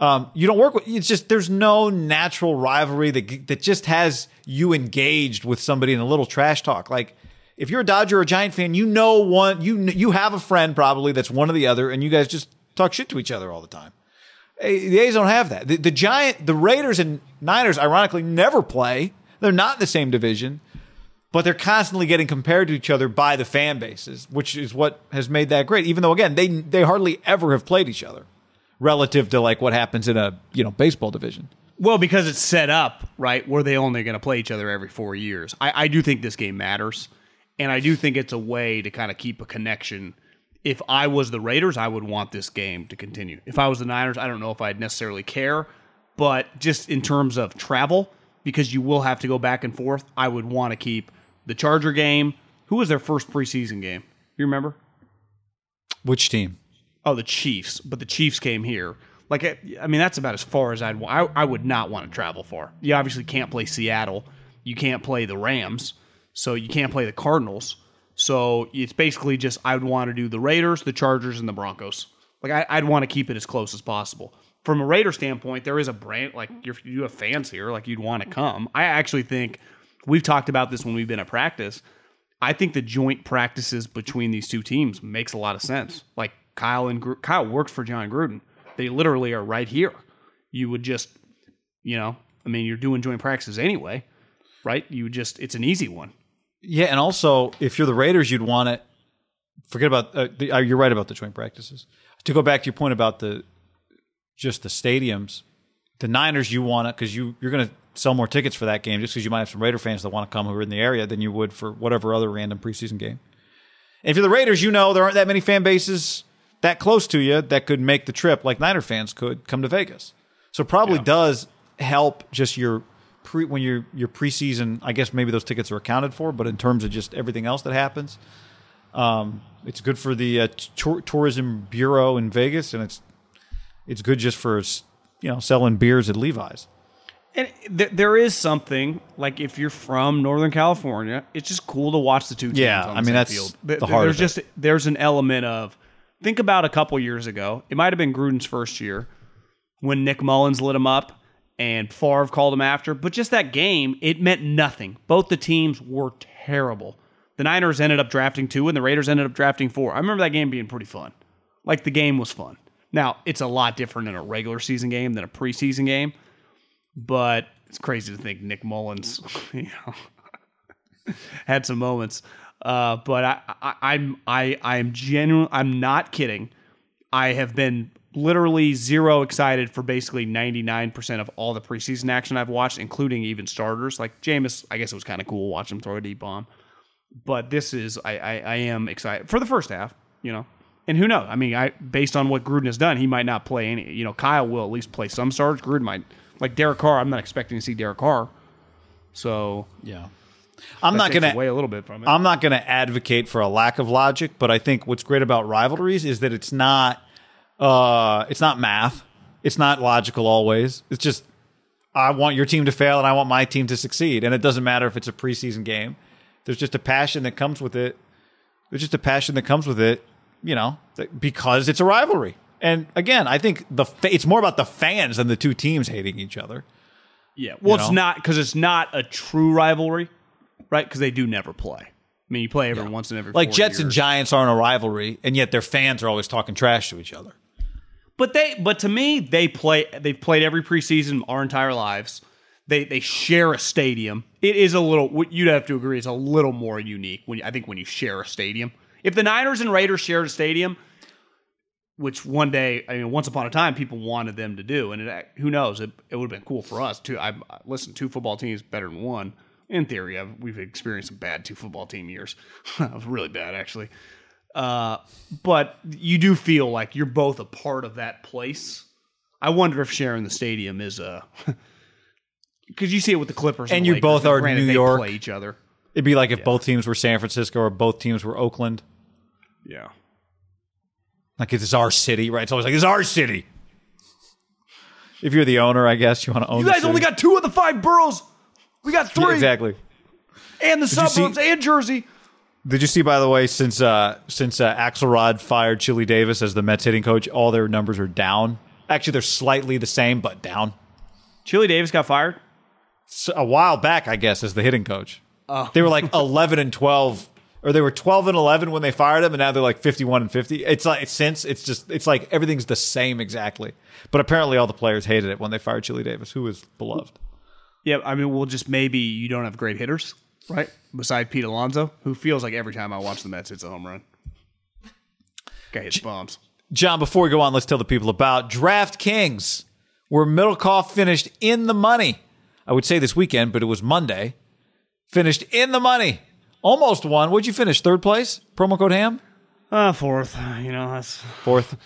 Um, you don't work with. It's just there's no natural rivalry that that just has you engaged with somebody in a little trash talk, like. If you're a Dodger or a Giant fan, you know one you you have a friend probably that's one or the other, and you guys just talk shit to each other all the time. The A's don't have that. The, the Giant, the Raiders and Niners, ironically, never play. They're not in the same division, but they're constantly getting compared to each other by the fan bases, which is what has made that great. Even though, again, they they hardly ever have played each other, relative to like what happens in a you know baseball division. Well, because it's set up right where they only going to play each other every four years. I, I do think this game matters. And I do think it's a way to kind of keep a connection. If I was the Raiders, I would want this game to continue. If I was the Niners, I don't know if I'd necessarily care. But just in terms of travel, because you will have to go back and forth, I would want to keep the Charger game. Who was their first preseason game? You remember? Which team? Oh, the Chiefs. But the Chiefs came here. Like, I mean, that's about as far as I'd want. I, I would not want to travel far. You obviously can't play Seattle. You can't play the Rams. So you can't play the Cardinals. So it's basically just I would want to do the Raiders, the Chargers, and the Broncos. Like I, I'd want to keep it as close as possible. From a Raider standpoint, there is a brand like you're, you have fans here. Like you'd want to come. I actually think we've talked about this when we've been at practice. I think the joint practices between these two teams makes a lot of sense. Like Kyle and Gr- Kyle works for John Gruden. They literally are right here. You would just, you know, I mean, you're doing joint practices anyway, right? You just it's an easy one. Yeah, and also, if you're the Raiders, you'd want it. Forget about uh, the, uh, you're right about the joint practices. To go back to your point about the just the stadiums, the Niners, you want it because you you're going to sell more tickets for that game just because you might have some Raider fans that want to come who are in the area than you would for whatever other random preseason game. And if you're the Raiders, you know there aren't that many fan bases that close to you that could make the trip like Niner fans could come to Vegas. So it probably yeah. does help just your. Pre, when you're your preseason, I guess maybe those tickets are accounted for, but in terms of just everything else that happens, um, it's good for the uh, t- tourism bureau in Vegas, and it's it's good just for you know selling beers at Levi's. And th- there is something like if you're from Northern California, it's just cool to watch the two teams. Yeah, on I mean that's field. the, the heart. There's of just it. There's an element of think about a couple years ago. It might have been Gruden's first year when Nick Mullins lit him up. and Favre called him after. But just that game, it meant nothing. Both the teams were terrible. The Niners ended up drafting two, and the Raiders ended up drafting four. I remember that game being pretty fun. Like, the game was fun. Now, it's a lot different in a regular season game than a preseason game, but it's crazy to think Nick Mullins, you know, had some moments. Uh, but I, I, I'm I I'm genuine. I'm not kidding. I have been literally zero excited for basically ninety-nine percent of all the preseason action I've watched, including even starters. Like Jameis, I guess it was kind of cool watching him throw a deep bomb. But this is, I, I, I am excited for the first half, you know. And who knows? I mean, I based on what Gruden has done, he might not play any. You know, Kyle will at least play some starters. Gruden might. Like Derek Carr, I'm not expecting to see Derek Carr. So yeah, I'm not going to away a little bit from it. I'm not going to advocate for a lack of logic, but I think what's great about rivalries is that it's not, uh, it's not math, it's not logical always. It's just I want your team to fail and I want my team to succeed, and it doesn't matter if it's a preseason game. There's just a passion that comes with it. There's just a passion that comes with it. You know, because it's a rivalry. And again, I think the fa- it's more about the fans than the two teams hating each other. Yeah. Well, you know? It's not because it's not a true rivalry, right? Because they do never play. I mean, you play every yeah. once in every like Jets years. And Giants aren't a rivalry, and yet their fans are always talking trash to each other. But they, but to me, they play. They've played every preseason our entire lives. They they share a stadium. It is a little. You'd have to agree. It's a little more unique when I think when you share a stadium. If the Niners and Raiders shared a stadium, which one day, I mean, once upon a time, people wanted them to do, and it, who knows, it, it would have been cool for us. Two, I listen, two football teams better than one. In theory, I've, we've experienced some bad two football team years. It was really bad, actually. Uh, but you do feel like you're both a part of that place. I wonder if sharing the stadium is a because you see it with the Clippers, and, and the you Lakers. both are Granted, New York. They play each other. It'd be like if yeah. both teams were San Francisco or both teams were Oakland. Yeah. Like, it's our city, right? It's always like, it's our city. If you're the owner, I guess, you want to own it. You guys only got two of the five boroughs. We got three. Yeah, exactly. And the did suburbs see, and Jersey. Did you see, by the way, since uh, since uh, Axelrod fired Chili Davis as the Mets hitting coach, all their numbers are down. Actually, they're slightly the same, but down. Chili Davis got fired? So, a while back, I guess, as the hitting coach. Oh. They were like eleven and twelve. Or they were twelve and eleven when they fired him, and now they're like fifty-one and fifty. It's like since it's just it's like everything's the same exactly. But apparently, all the players hated it when they fired Chili Davis, who was beloved. Yeah, I mean, well, just maybe you don't have great hitters, right? Beside Pete Alonso, who feels like every time I watch the Mets, it's a home run. Guy hits bombs. John, before we go on, let's tell the people about DraftKings, where Middlecoff finished in the money. I would say this weekend, but it was Monday. Finished in the money. Almost won. What'd you finish? Third place? Promo code HAM? Uh, fourth. You know, that's fourth.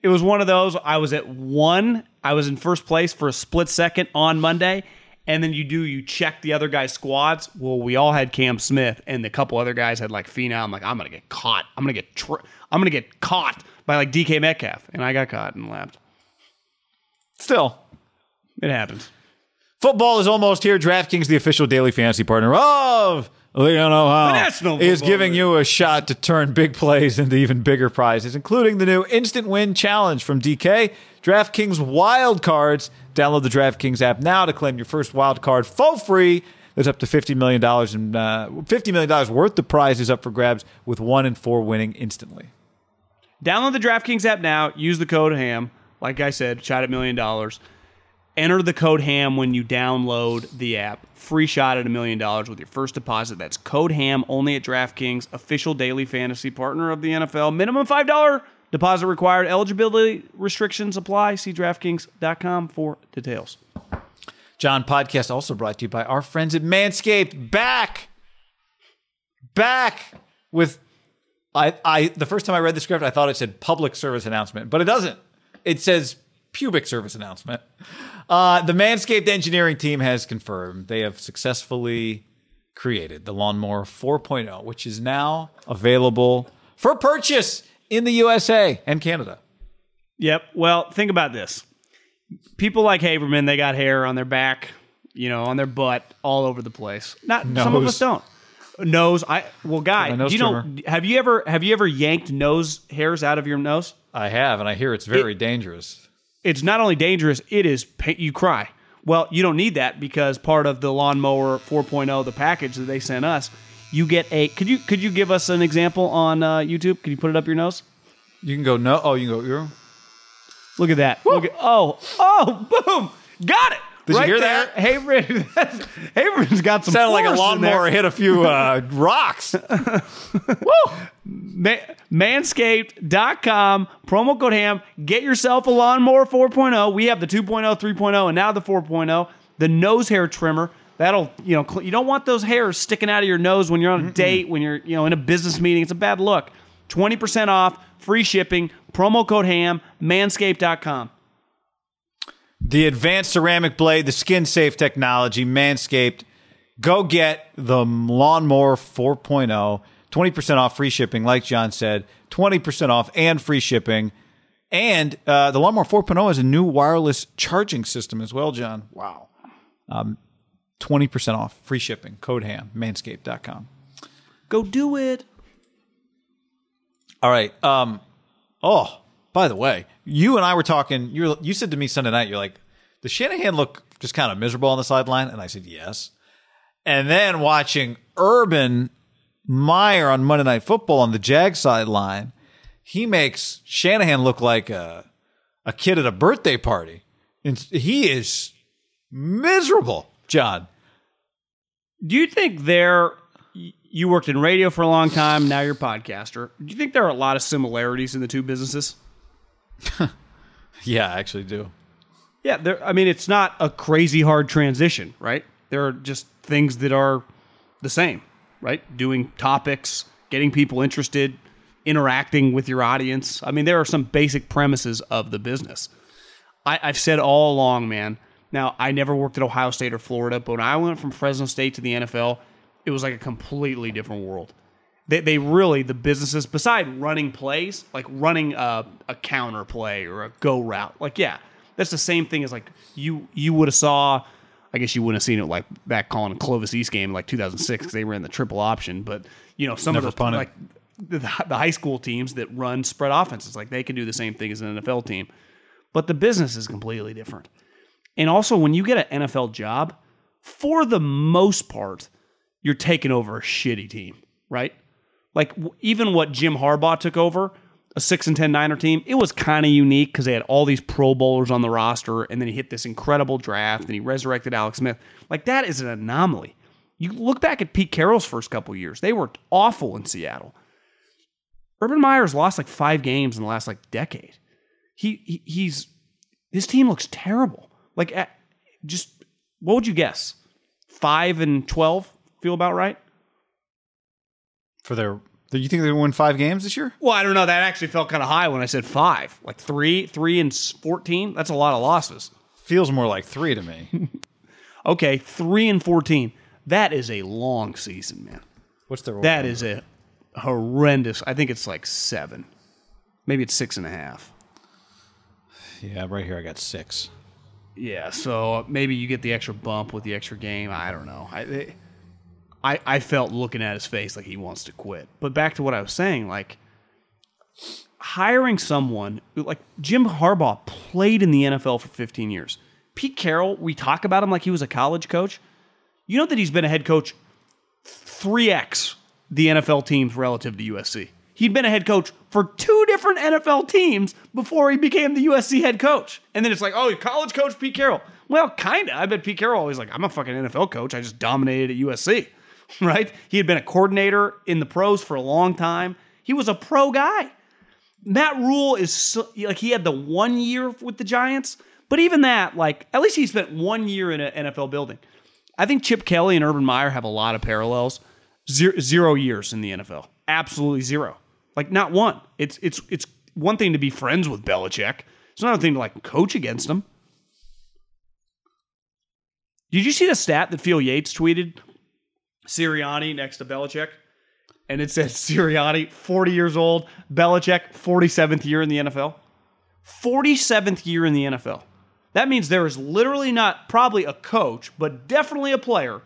It was one of those. I was at one. I was in first place for a split second on Monday. And then you do, you check the other guy's squads. Well, we all had Cam Smith, and a couple other guys had like Phenom. I'm like, I'm going to get caught. I'm going to get, tr- I'm going to get caught by like D K Metcalf. And I got caught and lapped. Still, it happens. Football is almost here. DraftKings, the official daily fantasy partner of the N F L, is giving you a shot to turn big plays into even bigger prizes, including the new Instant Win Challenge from D K. DraftKings Wildcards. Download the DraftKings app now to claim your first wild card for free. There's up to fifty million dollars in, uh, fifty million dollars worth of prizes up for grabs, with one in four winning instantly. Download the DraftKings app now. Use the code HAM. Like I said, shot at million dollars. Enter the code HAM when you download the app. Free shot at a million dollars with your first deposit. That's code HAM only at DraftKings, official daily fantasy partner of the N F L. Minimum five dollars deposit required. Eligibility restrictions apply. See DraftKings dot com for details. John, podcast also brought to you by our friends at Manscaped. Back! Back with... I, I the first time I read the script, I thought it said public service announcement, but it doesn't. It says... pubic service announcement. Uh, the Manscaped engineering team has confirmed they have successfully created the Lawnmower four point oh, which is now available for purchase in the U S A and Canada. Yep. Well, think about this. People like Haberman, they got hair on their back, you know, on their butt, all over the place. Not nose. Some of us don't. Nose. I well, guy, do you know, have you ever have you ever yanked nose hairs out of your nose? I have, and I hear it's very it, dangerous. It's not only dangerous, it is, you cry. Well, you don't need that because part of the lawnmower four point oh, the package that they sent us, you get a. Could you could you give us an example on uh, YouTube? Could you put it up your nose? You can go no. Oh, you can go ear. Look at that. Look at, oh, oh, boom. Got it. Did right you hear there. that? Haberman, Haberman's got some. Sounded like a lawnmower hit a few uh, rocks. Woo! Man, manscaped dot com, promo code HAM. Get yourself a lawnmower four point oh. We have the two point oh, three point oh, and now the four point oh. The nose hair trimmer. That'll, you know, cl- you don't want those hairs sticking out of your nose when you're on a Mm-mm. date, when you're, you know, in a business meeting. It's a bad look. twenty percent off, free shipping, promo code HAM, manscaped dot com. The advanced ceramic blade, the skin-safe technology, Manscaped. Go get the Lawnmower four point oh. twenty percent off, free shipping, like John said. twenty percent off and free shipping. And uh, the Lawnmower four point oh has a new wireless charging system as well, John. Wow. Um, twenty percent off, free shipping. Code HAM, manscaped dot com. Go do it. All right. Um, oh. By the way, you and I were talking, you were, you said to me Sunday night, you're like, does Shanahan look just kind of miserable on the sideline? And I said, yes. And then watching Urban Meyer on Monday Night Football on the Jag sideline, he makes Shanahan look like a, a kid at a birthday party. And he is miserable, John. Do you think there... You worked in radio for a long time, now you're a podcaster. Do you think there are a lot of similarities in the two businesses? Yeah, I actually do. Yeah, there, I mean, it's not a crazy hard transition, right? There are just things that are the same, right? Doing topics, getting people interested, interacting with your audience. I mean, there are some basic premises of the business. I, I've said all along, man. Now, I never worked at Ohio State or Florida, but when I went from Fresno State to the N F L, it was like a completely different world. They they really, the businesses, beside running plays, like running a, a counter play or a go route, like, yeah, that's the same thing as, like, you you would have saw, I guess you wouldn't have seen it, like, back calling a Clovis East game in, like, two thousand six, because they ran the triple option, but, you know, some Never of the, like, the, the high school teams that run spread offenses, like, they can do the same thing as an N F L team, but the business is completely different. And also, when you get an N F L job, for the most part, you're taking over a shitty team, right? Like, w- even what Jim Harbaugh took over, a six and ten Niner team, it was kind of unique because they had all these Pro Bowlers on the roster, and then he hit this incredible draft, and he resurrected Alex Smith. Like, that is an anomaly. You look back at Pete Carroll's first couple years. They were awful in Seattle. Urban Meyer's lost, like, five games in the last, like, decade. He, he he's His team looks terrible. Like, at, just, what would you guess? five and twelve? Feel about right? For their, do you think they win five games this year? Well, I don't know. That actually felt kind of high when I said five. Like three, three and fourteen. That's a lot of losses. Feels more like three to me. Okay, three and fourteen. That is a long season, man. What's their? That is a horrendous. I think it's like seven. Maybe it's six and a half. Yeah, right here I got six. Yeah, so maybe you get the extra bump with the extra game. I don't know. I. They, I, I felt looking at his face like he wants to quit. But back to what I was saying, like hiring someone, like Jim Harbaugh played in the N F L for fifteen years. Pete Carroll, we talk about him like he was a college coach. You know that he's been a head coach three x the N F L teams relative to U S C. He'd been a head coach for two different N F L teams before he became the U S C head coach. And then it's like, oh, college coach Pete Carroll. Well, kind of. I bet Pete Carroll always like, I'm a fucking N F L coach. I just dominated at U S C. Right? He had been a coordinator in the pros for a long time. He was a pro guy. Matt Rule is so, like he had the one year with the Giants, but even that, like at least he spent one year in an N F L building. I think Chip Kelly and Urban Meyer have a lot of parallels. Zero, zero years in the N F L, absolutely zero. Like not one. It's it's it's one thing to be friends with Belichick. It's another thing to like coach against him. Did you see the stat that Phil Yates tweeted? Sirianni next to Belichick. And it says Sirianni, forty years old. Belichick, forty-seventh year in the N F L. forty-seventh year in the N F L. That means there is literally not probably a coach, but definitely a player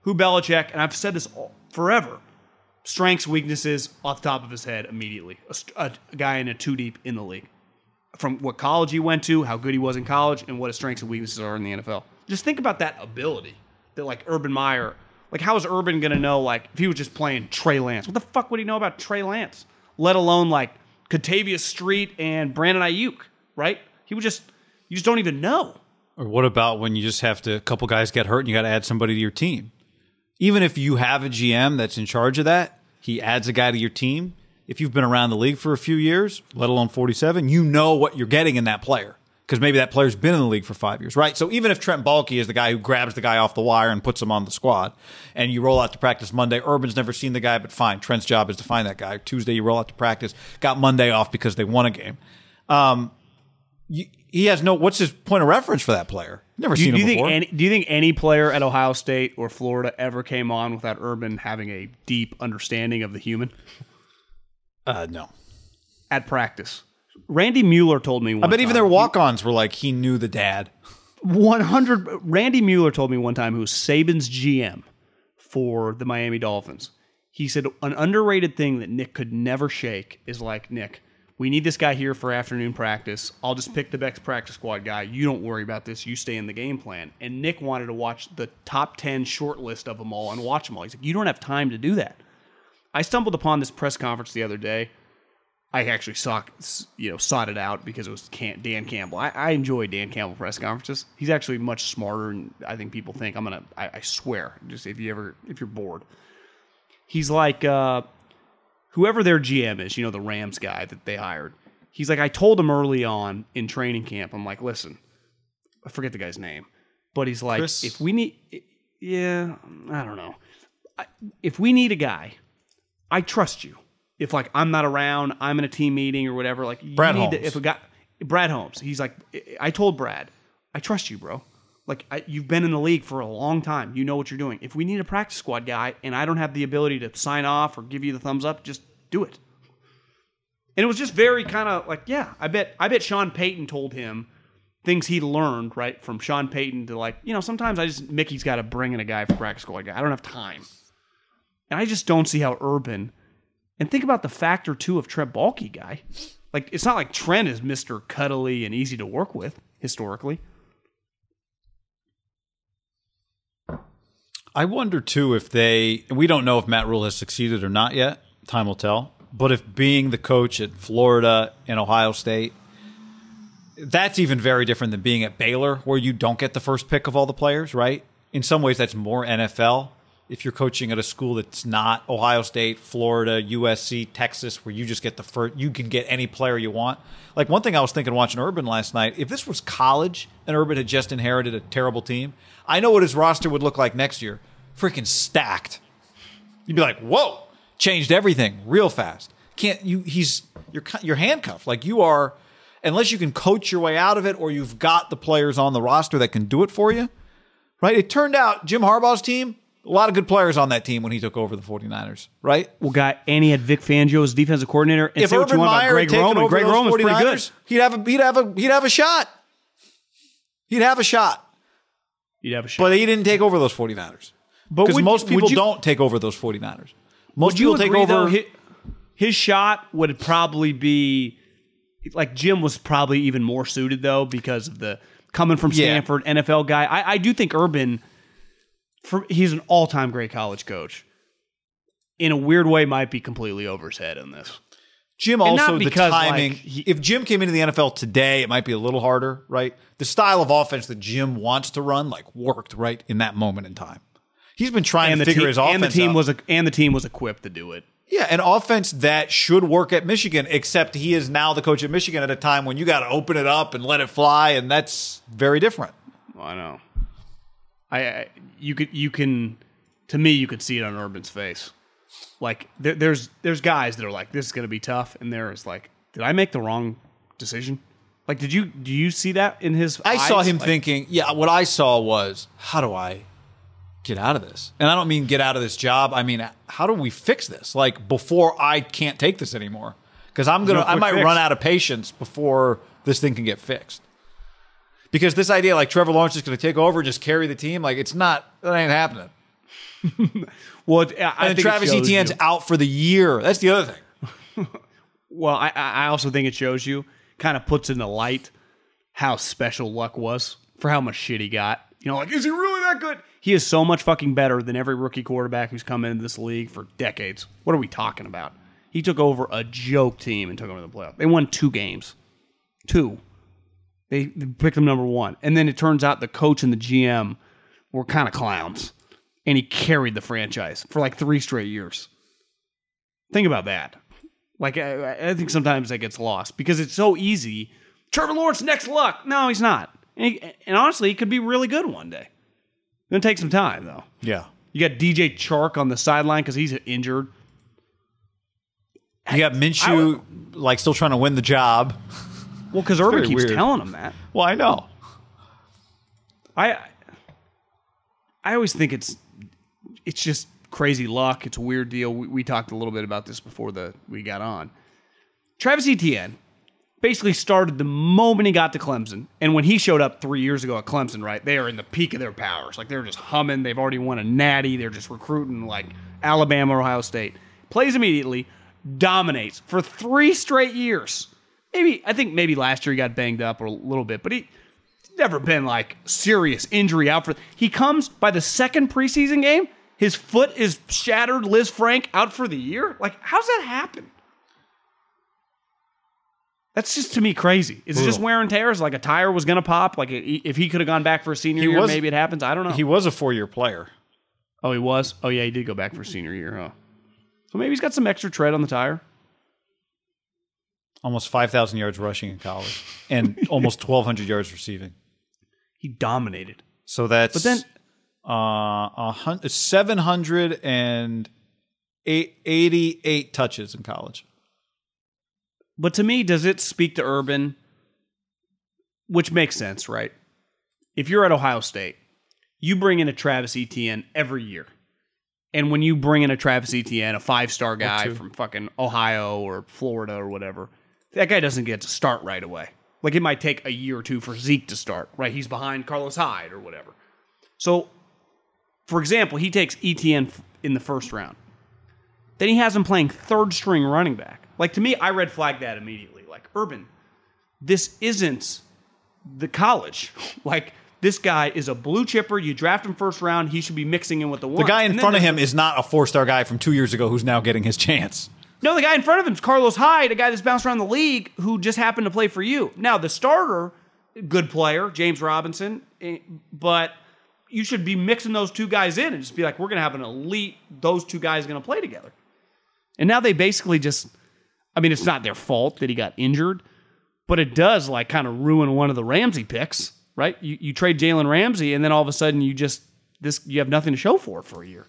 who Belichick, and I've said this all, forever, strengths, weaknesses, off the top of his head immediately. A, a guy in a two-deep in the league. From what college he went to, how good he was in college, and what his strengths and weaknesses are in the N F L. Just think about that ability that, like, Urban Meyer, like, how is Urban going to know, like, if he was just playing Trey Lance? What the fuck would he know about Trey Lance? Let alone, like, Katavius Street and Brandon Ayuk, right? He would just, you just don't even know. Or what about when you just have to, a couple guys get hurt and you got to add somebody to your team? Even if you have a G M that's in charge of that, he adds a guy to your team. If you've been around the league for a few years, let alone forty-seven, you know what you're getting in that player. Because maybe that player's been in the league for five years, right? So even if Trent Baalke is the guy who grabs the guy off the wire and puts him on the squad, and you roll out to practice Monday, Urban's never seen the guy, but fine. Trent's job is to find that guy. Tuesday, you roll out to practice. Got Monday off because they won a game. Um, you, he has no – what's his point of reference for that player? Never do, seen do him you before. Think any, do you think any player at Ohio State or Florida ever came on without Urban having a deep understanding of the human? Uh, no. At practice. Randy Mueller told me one time. I bet time, even their walk-ons were like, he knew the dad. one hundred Randy Mueller told me one time, who's Saban's G M for the Miami Dolphins. He said, an underrated thing that Nick could never shake is like, Nick, we need this guy here for afternoon practice. I'll just pick the best practice squad guy. You don't worry about this. You stay in the game plan. And Nick wanted to watch the top ten short list of them all and watch them all. He's like, you don't have time to do that. I stumbled upon this press conference the other day. I actually saw, you know, sought it out because it was Dan Campbell. I, I enjoy Dan Campbell press conferences. He's actually much smarter than I think people think. I'm gonna, I, I swear, just if you ever, if you're bored, he's like, uh, whoever their G M is, you know, the Rams guy that they hired. He's like, I told him early on in training camp. I'm like, listen, I forget the guy's name, but he's like, Chris? if we need, yeah, I don't know, if we need a guy, I trust you. If, like, I'm not around, I'm in a team meeting or whatever, like, you Brad need Holmes. To, if a guy, Brad Holmes, he's like, I told Brad, I trust you, bro. Like, I, you've been in the league for a long time. You know what you're doing. If we need a practice squad guy and I don't have the ability to sign off or give you the thumbs up, just do it. And it was just very kind of like, yeah, I bet, I bet Sean Payton told him things he learned, right, from Sean Payton to, like, you know, sometimes I just, Mickey's got to bring in a guy for practice squad guy. I don't have time. And I just don't see how Urban... And think about the factor, too, of Trent Baalke, guy. Like, it's not like Trent is Mister Cuddly and easy to work with, historically. I wonder, too, if they... We don't know if Matt Rhule has succeeded or not yet. Time will tell. But if being the coach at Florida and Ohio State, that's even very different than being at Baylor, where you don't get the first pick of all the players, right? In some ways, that's more N F L. If you're coaching at a school that's not Ohio State, Florida, U S C, Texas, where you just get the first, you can get any player you want. Like, one thing I was thinking watching Urban last night, if this was college and Urban had just inherited a terrible team, I know what his roster would look like next year. Freaking stacked. You'd be like, whoa, changed everything real fast. Can't you, he's, you're, you're handcuffed. Like, you are, unless you can coach your way out of it or you've got the players on the roster that can do it for you, right? It turned out Jim Harbaugh's team, a lot of good players on that team when he took over the 49ers, right? Well, guy, and he had Vic Fangio as defensive coordinator. And if say Urban what you want Meyer about Greg Roman, Greg Roman's pretty good. He'd have a he'd have a he'd have a shot. He'd have a shot. He'd have a shot. But he didn't take over those 49ers. But because most people you, don't take over those 49ers. Most people agree, take over though, his, his shot would probably be like Jim was probably even more suited though because of the coming from Stanford, yeah. N F L guy. I, I do think Urban. For, he's an all-time great college coach. In a weird way, might be completely over his head in this. Jim and also, because, the timing. Like, he, if Jim came into the N F L today, it might be a little harder, right? The style of offense that Jim wants to run, like, worked, right, in that moment in time. He's been trying to figure te- his offense and the team out. Was a, and the team was equipped to do it. Yeah, an offense that should work at Michigan, except he is now the coach at Michigan at a time when you got to open it up and let it fly, and that's very different. Well, I know. I you could you can to me you could see it on Urban's face. Like there, there's there's guys that are like, this is going to be tough, and there is like, did I make the wrong decision? Like did you do you see that in his I eyes? Saw him like, thinking, yeah, what I saw was, how do I get out of this? And I don't mean get out of this job. I mean, how do we fix this? Like before I can't take this anymore cuz I'm going to I might fixed. run out of patience before this thing can get fixed. Because this idea, like, Trevor Lawrence is going to take over and just carry the team, like, it's not, that ain't happening. well, it, I, and I think Travis Etienne's you. out for the year. That's the other thing. well, I, I also think it shows you, kind of puts in the light how special Luck was for how much shit he got You know, like, is he really that good? He is so much fucking better than every rookie quarterback who's come into this league for decades. What are we talking about? He took over a joke team and took them to the playoffs. They won two games. Two. They, they picked him number one. And then it turns out the coach and the G M were kind of clowns. And he carried the franchise for like three straight years. Think about that. Like, I, I think sometimes that gets lost because it's so easy. Trevor Lawrence, next luck. No, he's not. And, he, and honestly, he could be really good one day. It's going to take some time, though. Yeah. You got D J Chark on the sideline because he's injured. You got Minshew, I, like, still trying to win the job. Well, because Urban keeps weird. telling him that. Well, I know. I I always think it's it's just crazy luck. It's a weird deal. We, we talked a little bit about this before the we got on. Travis Etienne basically started the moment he got to Clemson. And when he showed up three years ago at Clemson, right, they are in the peak of their powers. Like, they're just humming. They've already won a natty. They're just recruiting, like, Alabama, Ohio State. Plays immediately. Dominates for three straight years. Maybe, I think maybe last year he got banged up or a little bit, but he's never been like serious injury out for. He comes by the second preseason game, his foot is shattered, Liz Frank out for the year. Like, how's that happen? That's just, to me, crazy. Is it just wear and tear? Is like a tire was going to pop? Like, if he could have gone back for a senior he year, was, maybe it happens. I don't know. He was a four-year player. Oh, he was? Oh, yeah, he did go back for senior year, huh? So maybe he's got some extra tread on the tire. Almost five thousand yards rushing in college and almost twelve hundred yards receiving. He dominated. So that's but then, uh, seven hundred eighty-eight touches in college. But to me, does it speak to Urban? Which makes sense, right? If you're at Ohio State, you bring in a Travis Etienne every year. And when you bring in a Travis Etienne, a five-star guy from fucking Ohio or Florida or whatever, that guy doesn't get to start right away. Like, it might take a year or two for Zeke to start, right? He's behind Carlos Hyde or whatever. So, for example, he takes Etienne in the first round. Then he has him playing third-string running back. Like, to me, I red flagged that immediately. Like, Urban, this isn't the college. Like, this guy is a blue chipper. You draft him first round. He should be mixing in with the one. The guy in front of him is not a four-star guy from two years ago who's now getting his chance. No, the guy in front of him is Carlos Hyde, a guy that's bounced around the league who just happened to play for you. Now, the starter, good player, James Robinson, but you should be mixing those two guys in and just be like, we're going to have an elite, those two guys are going to play together. And now they basically just, I mean, it's not their fault that he got injured, but it does like kind of ruin one of the Ramsey picks. Right? You you trade Jalen Ramsey, and then all of a sudden you just this you have nothing to show for it for a year.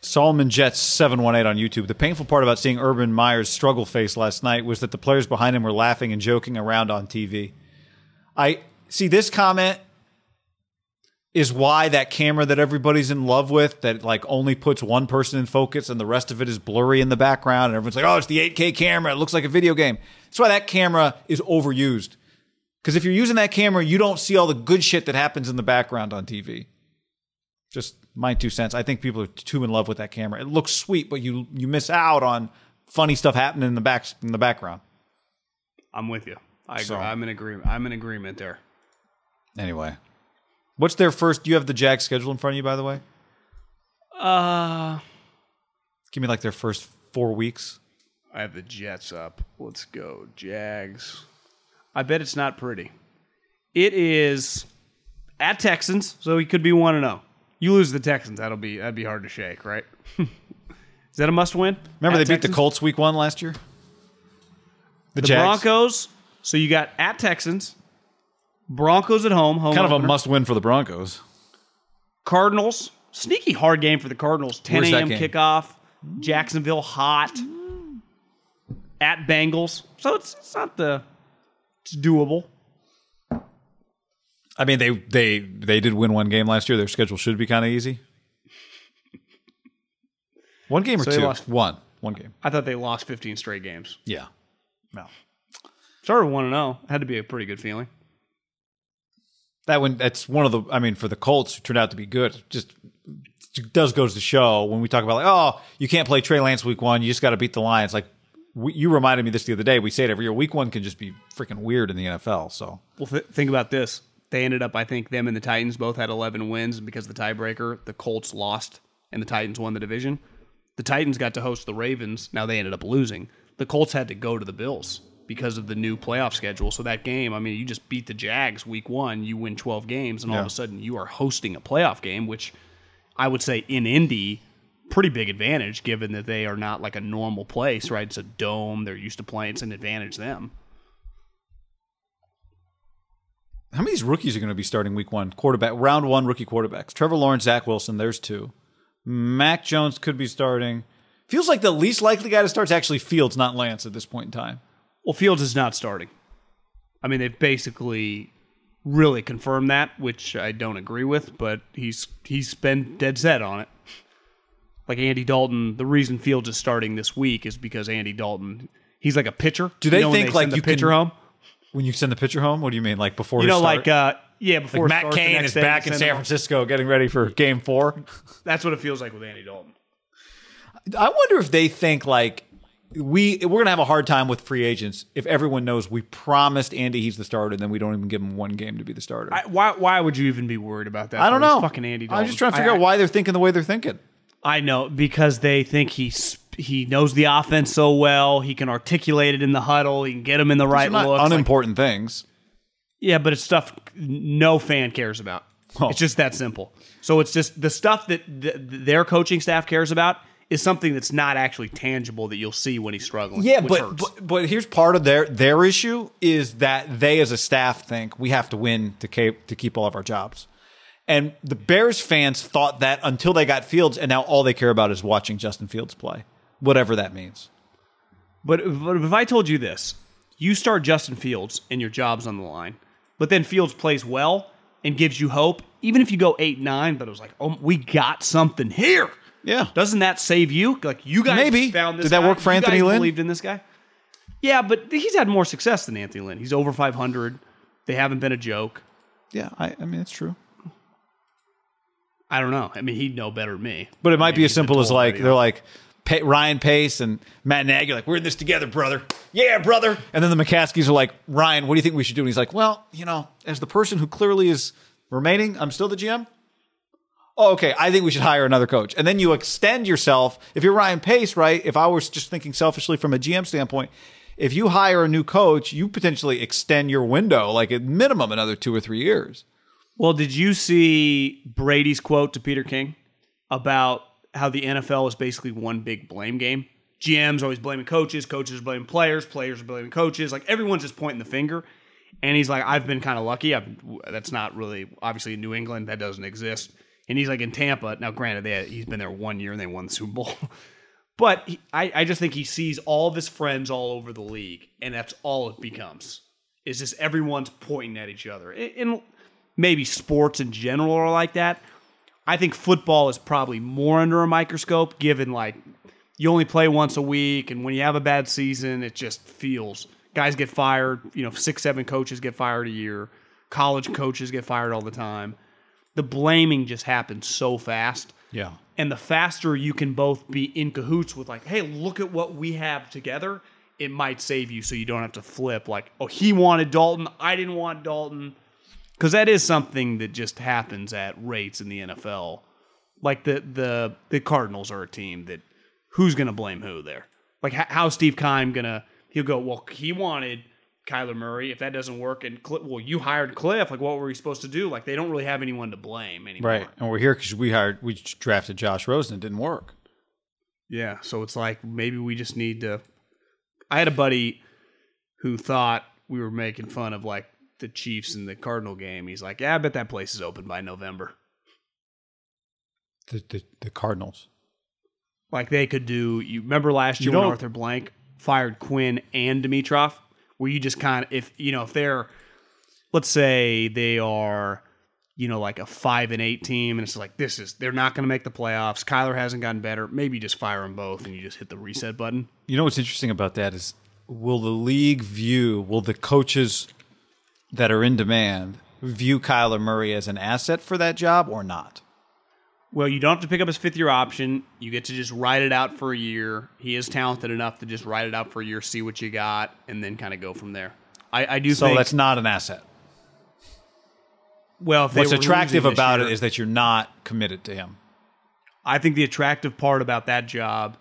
Solomon Jets seven one eight on YouTube. The painful part about seeing Urban Meyer's struggle face last night was that the players behind him were laughing and joking around on T V. I see this comment is why that camera that everybody's in love with that like only puts one person in focus and the rest of it is blurry in the background and everyone's like, oh, it's the eight K camera. It looks like a video game. That's why that camera is overused. Because if you're using that camera, you don't see all the good shit that happens in the background on T V. Just my two cents. I think people are too in love with that camera. It looks sweet, but you you miss out on funny stuff happening in the back in the background. I'm with you. I agree. So, I'm in agreement. I'm in agreement there. Anyway, what's their first? Do you have the Jags schedule in front of you, by the way? Uh, give me like their first four weeks. I have the Jets up. Let's go, Jags. I bet it's not pretty. It is at Texans, so he could be one and zero. You lose the Texans, that'll be that'd be hard to shake, right? Is that a must win? Remember at they Texans? Beat the Colts week one last year. The, the Jags. Broncos. So you got at Texans, Broncos at home, home kind opener. Of a must win for the Broncos. Cardinals, sneaky hard game for the Cardinals. ten a.m. kickoff. Jacksonville hot. At Bengals, so it's it's not the. It's doable. I mean, they they they did win one game last year. Their schedule should be kind of easy. One game or so two? Lost, one. One game. I thought they lost fifteen straight games. Yeah. No. Started one and oh. Had to be a pretty good feeling. That one, that's one of the, I mean, for the Colts, who turned out to be good, just does goes to show when we talk about like, oh, you can't play Trey Lance week one. You just got to beat the Lions. Like, We, you reminded me this the other day. We say it every year. Week one can just be freaking weird in the N F L. So, well, th- think about this. They ended up, I think, them and the Titans both had eleven wins because of the tiebreaker. The Colts lost, and the Titans won the division. The Titans got to host the Ravens. Now they ended up losing. The Colts had to go to the Bills because of the new playoff schedule. So that game, I mean, you just beat the Jags week one. You win twelve games, and all yeah. of a sudden you are hosting a playoff game, which I would say in Indy, pretty big advantage given that they are not like a normal place, right? It's a dome. They're used to playing. It's an advantage them. How many of these rookies are going to be starting week one? Quarterback, round one rookie quarterbacks. Trevor Lawrence, Zach Wilson, there's two. Mac Jones could be starting. Feels like the least likely guy to start is actually Fields, not Lance at this point in time. Well, Fields is not starting. I mean, they've basically really confirmed that, which I don't agree with, but he's he's been dead set on it. Like Andy Dalton, the reason Fields is starting this week is because Andy Dalton, he's like a pitcher. Do they you know think they like you pitcher can, home? When you send the pitcher home, what do you mean? Like before you know, start? like uh, yeah, before like Matt Cain is back in San Francisco getting ready for Game Four. That's what it feels like with Andy Dalton. I wonder if they think like we we're gonna have a hard time with free agents if everyone knows we promised Andy he's the starter, and then we don't even give him one game to be the starter. I, why? Why would you even be worried about that? I don't know. Fucking Andy Dalton. I'm just trying to figure I, out why they're thinking the way they're thinking. I know, because they think he's. He knows the offense so well. He can articulate it in the huddle. He can get him in the These right look. Unimportant like, things. Yeah, but it's stuff no fan cares about. Oh. It's just that simple. So it's just the stuff that th- their coaching staff cares about is something that's not actually tangible that you'll see when he's struggling. Yeah, but, but but here's part of their their issue is that they as a staff think we have to win to keep to keep all of our jobs. And the Bears fans thought that until they got Fields, and now all they care about is watching Justin Fields play. Whatever that means. But if I told you this, you start Justin Fields and your job's on the line, but then Fields plays well and gives you hope, even if you go eight nine, but it was like, oh, we got something here. Yeah. Doesn't that save you? Like, you guys Maybe. found this Did that guy. work for you Anthony Lynn? Believed in this guy? Yeah, but he's had more success than Anthony Lynn. He's over five hundred. They haven't been a joke. Yeah, I, I mean, it's true. I don't know. I mean, he'd know better than me. But it might I mean, be as simple as, like, they're like... Ryan Pace and Matt Nagy are like, we're in this together, brother. Yeah, brother. And then the McCaskies are like, Ryan, what do you think we should do? And he's like, well, you know, as the person who clearly is remaining, I'm still the G M. Oh, okay, I think we should hire another coach. And then you extend yourself. If you're Ryan Pace, right, if I was just thinking selfishly from a G M standpoint, if you hire a new coach, you potentially extend your window, like at minimum another two or three years. Well, did you see Brady's quote to Peter King about how the N F L is basically one big blame game? G Ms are always blaming coaches, coaches are blaming players, players are blaming coaches. Like, everyone's just pointing the finger. And he's like, I've been kind of lucky. I've, that's not really, obviously in New England, that doesn't exist. And he's like, in Tampa, now granted, they had, he's been there one year and they won the Super Bowl. But he, I, I just think he sees all of his friends all over the league, and that's all it becomes. Is just everyone's pointing at each other. And maybe sports in general are like that. I think football is probably more under a microscope given, like, you only play once a week, and when you have a bad season, it just feels. Guys get fired. You know, six, seven coaches get fired a year. College coaches get fired all the time. The blaming just happens so fast. Yeah. And the faster you can both be in cahoots with, like, hey, look at what we have together, it might save you so you don't have to flip. Like, oh, he wanted Dalton. I didn't want Dalton. Because that is something that just happens at rates in the N F L. Like, the the, the Cardinals are a team that who's going to blame who there? Like, how, how's Steve Keim going to – he'll go, well, he wanted Kyler Murray. If that doesn't work, and Cliff, well, you hired Cliff. Like, what were we supposed to do? Like, they don't really have anyone to blame anymore. Right, and we're here because we hired – we drafted Josh Rosen. It didn't work. Yeah, so it's like maybe we just need to – I had a buddy who thought we were making fun of, like, the Chiefs and the Cardinal game. He's like, yeah, I bet that place is open by November. The the, the Cardinals. Like, they could do, you remember last year when Arthur Blank fired Quinn and Dimitroff, where you just kind of, if, you know, if they're, let's say they are, you know, like a five and eight team, and it's like, this is, they're not going to make the playoffs. Kyler hasn't gotten better. Maybe you just fire them both and you just hit the reset button. You know what's interesting about that is, will the league view, will the coaches that are in demand view Kyler Murray as an asset for that job or not? Well, you don't have to pick up his fifth-year option. You get to just ride it out for a year. He is talented enough to just ride it out for a year, see what you got, and then kind of go from there. I, I do so think... So that's not an asset. Well, if they what's attractive about year, it is that you're not committed to him. I think the attractive part about that job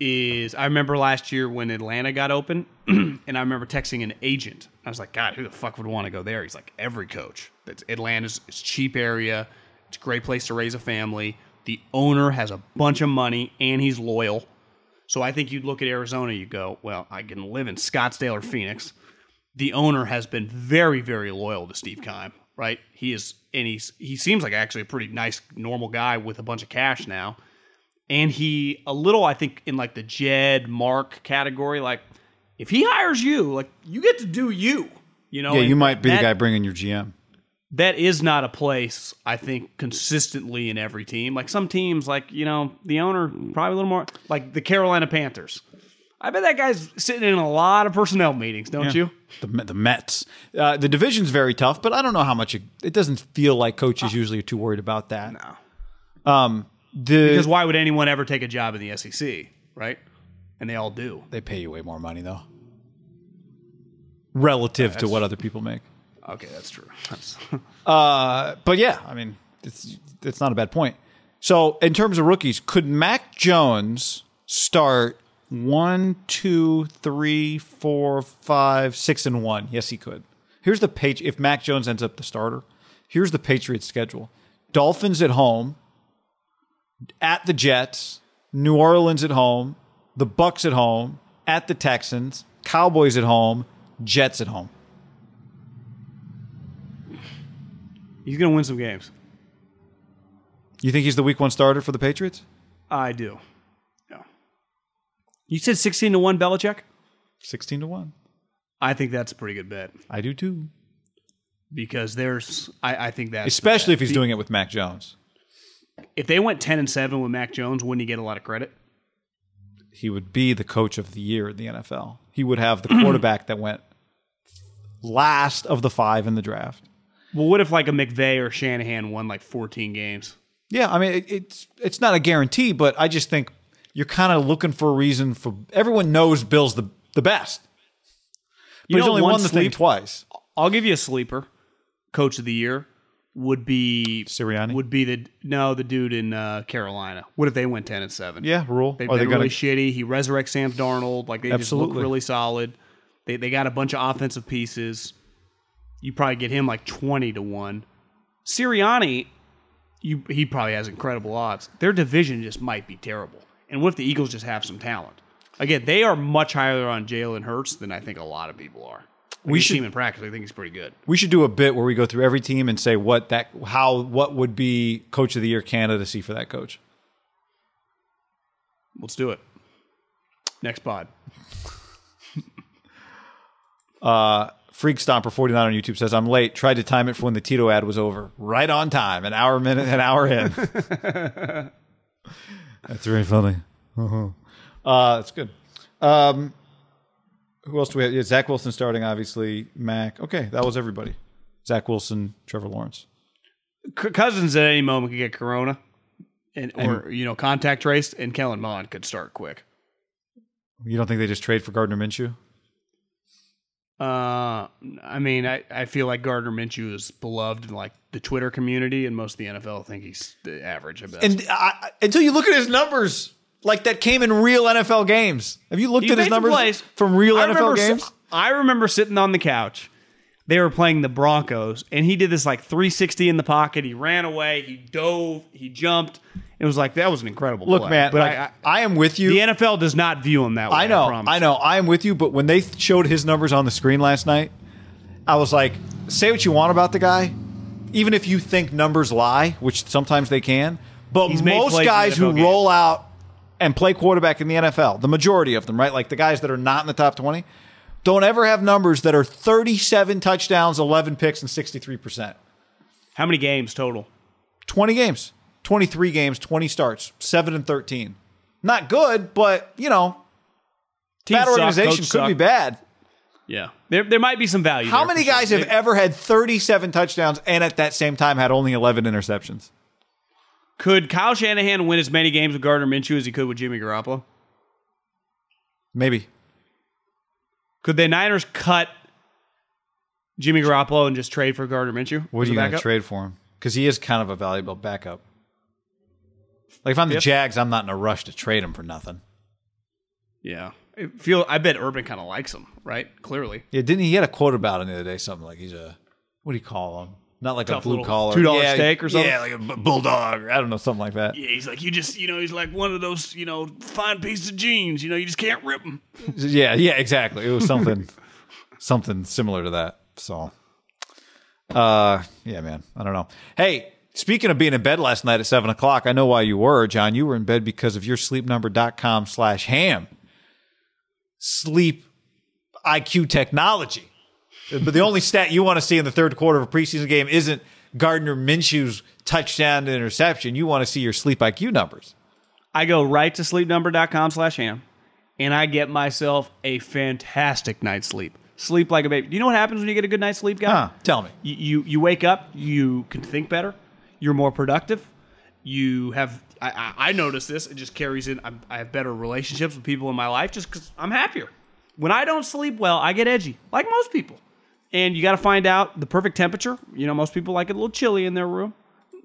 is I remember last year when Atlanta got open, and I remember texting an agent. I was like, God, who the fuck would want to go there? He's like, every coach. That's Atlanta's it's a cheap area. It's a great place to raise a family. The owner has a bunch of money, and he's loyal. So I think you look at Arizona, you go, well, I can live in Scottsdale or Phoenix. The owner has been very, very loyal to Steve Keim, right? He is, and he's, he seems like actually a pretty nice, normal guy with a bunch of cash now. And he, a little, I think, in like the Jed, Mark category, like, if he hires you, like, you get to do you, you know? Yeah, you might be that, the guy bringing your G M. That is not a place, I think, consistently in every team. Like, some teams, like, you know, the owner, probably a little more, like the Carolina Panthers. I bet that guy's sitting in a lot of personnel meetings, don't yeah. you? The, the Mets. Uh, the division's very tough, but I don't know how much. It, it doesn't feel like coaches uh, usually are too worried about that. No. Um, the, because why would anyone ever take a job in the S E C, right? And they all do. They pay you way more money, though. Relative uh, to what other people make. Okay, that's true. That's, uh, but yeah, I mean, it's, it's not a bad point. So in terms of rookies, could Mac Jones start... One, two, three, four, five, six, and one. Yes, he could. Here's the page. If Mac Jones ends up the starter, here's the Patriots schedule: Dolphins at home, at the Jets, New Orleans at home, the Bucs at home, at the Texans, Cowboys at home, Jets at home. He's going to win some games. You think he's the week one starter for the Patriots? I do. You said sixteen to one, Belichick? Sixteen to one. I think that's a pretty good bet. I do too. Because there's I, I think that especially if he's the, doing it with Mac Jones. If they went ten and seven with Mac Jones, wouldn't he get a lot of credit? He would be the coach of the year in the N F L. He would have the quarterback that went last of the five in the draft. Well, what if like a McVay or Shanahan won like fourteen games? Yeah, I mean it, it's it's not a guarantee, but I just think you're kind of looking for a reason for everyone knows Bill's the, the best. But you know, he's only won the sleep, thing twice. I'll give you a sleeper. Coach of the year would be Sirianni. Would be the no the dude in uh, Carolina. What if they went ten and seven? Yeah, rule. They've been they really shitty. He resurrects Sam Darnold. Like they absolutely. Just look really solid. They they got a bunch of offensive pieces. You probably get him like twenty to one. Sirianni, you he probably has incredible odds. Their division just might be terrible. And what if the Eagles just have some talent? Again, they are much higher on Jalen Hurts than I think a lot of people are. Like we should team in practice. I think he's pretty good. We should do a bit where we go through every team and say what that how what would be Coach of the Year candidacy for that coach. Let's do it. Next pod. uh, Freak Stomper forty nine on YouTube says I'm late. Tried to time it for when the Tito ad was over. Right on time. An hour minute. An hour in. That's very funny. Uh-huh. Uh, that's good. Um, who else do we have? Yeah, Zach Wilson starting, obviously. Mac. Okay, that was everybody. Zach Wilson, Trevor Lawrence. C- Cousins at any moment could get corona, and or and, you know contact traced, and Kellen Mond could start quick. You don't think they just trade for Gardner Minshew? Uh, I mean, I, I feel like Gardner Minshew is beloved in like the Twitter community, and most of the N F L think he's average at best. And I, until you look at his numbers, like that came in real N F L games. Have you looked he at his numbers plays. From real I N F L remember, games? I remember sitting on the couch. They were playing the Broncos, and he did this like three sixty in the pocket. He ran away. He dove. He jumped. It was like, that was an incredible look, play. Look, man, but like, I, I, I am with you. The N F L does not view him that way, I know, I promise. I know. I am with you, but when they showed his numbers on the screen last night, I was like, say what you want about the guy, even if you think numbers lie, which sometimes they can, but he's most guys who games. Roll out and play quarterback in the N F L, the majority of them, right? Like the guys that are not in the top twenty, don't ever have numbers that are thirty-seven touchdowns, eleven picks, and sixty-three percent. How many games total? twenty games. twenty-three games, twenty starts, seven and thirteen. Not good, but, you know, team bad suck, organization could suck. Be bad. Yeah. There there might be some value. How many guys sure. have Maybe. Ever had thirty-seven touchdowns and at that same time had only eleven interceptions? Could Kyle Shanahan win as many games with Gardner Minshew as he could with Jimmy Garoppolo? Maybe. Could the Niners cut Jimmy Garoppolo and just trade for Gardner Minshew? What are you going to trade for him? Because he is kind of a valuable backup. Like, if I'm the yep. Jags, I'm not in a rush to trade him for nothing. Yeah. I, feel, I bet Urban kind of likes him, right? Clearly. Yeah, didn't he? He had a quote about him the other day, something like he's a, what do you call him? Not like tough a blue collar. two dollar yeah, steak or something? Yeah, like a bulldog. Or I don't know, something like that. Yeah, he's like, you just, you know, he's like one of those, you know, fine pieces of jeans. You know, you just can't rip them. yeah, yeah, exactly. It was something something similar to that. So, uh, yeah, man, I don't know. Hey, speaking of being in bed last night at seven o'clock, I know why you were, John. You were in bed because of your sleepnumber.com slash ham. Sleep I Q technology. But the only stat you want to see in the third quarter of a preseason game isn't Gardner Minshew's touchdown to interception. You want to see your sleep I Q numbers. I go right to sleepnumber.com slash ham, and I get myself a fantastic night's sleep. Sleep like a baby. Do you know what happens when you get a good night's sleep, guy? Huh, tell me. You, you you wake up, you can think better, you're more productive, you have... I, I, I notice this. It just carries in. I'm, I have better relationships with people in my life just because I'm happier. When I don't sleep well, I get edgy, like most people. And you got to find out the perfect temperature. You know, most people like it a little chilly in their room.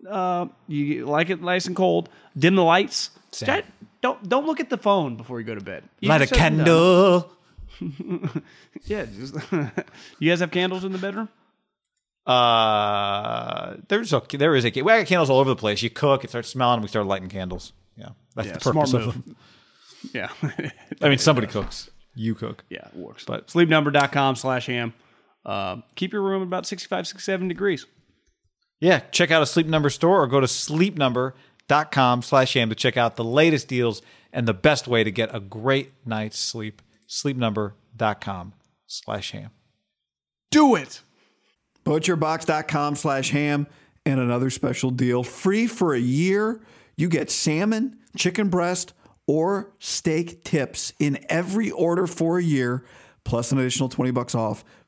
Uh, you like it nice and cold. Dim the lights. Try, don't don't look at the phone before you go to bed. You Light a candle. yeah. Just you guys have candles in the bedroom? Uh, there's a there is a we got candles all over the place. You cook, it starts smelling, we start lighting candles. Yeah, that's yeah, the purpose of them. Yeah, I mean somebody cooks, you cook. Yeah, it works. But sleep number dot com slash ham. Uh, keep your room about sixty-five, sixty-seven degrees. Yeah, check out a Sleep Number store or go to sleepnumber.com slash ham to check out the latest deals and the best way to get a great night's sleep. Sleepnumber.com slash ham. Do it. Butcherbox.com slash ham and another special deal. Free for a year. You get salmon, chicken breast, or steak tips in every order for a year, plus an additional twenty bucks off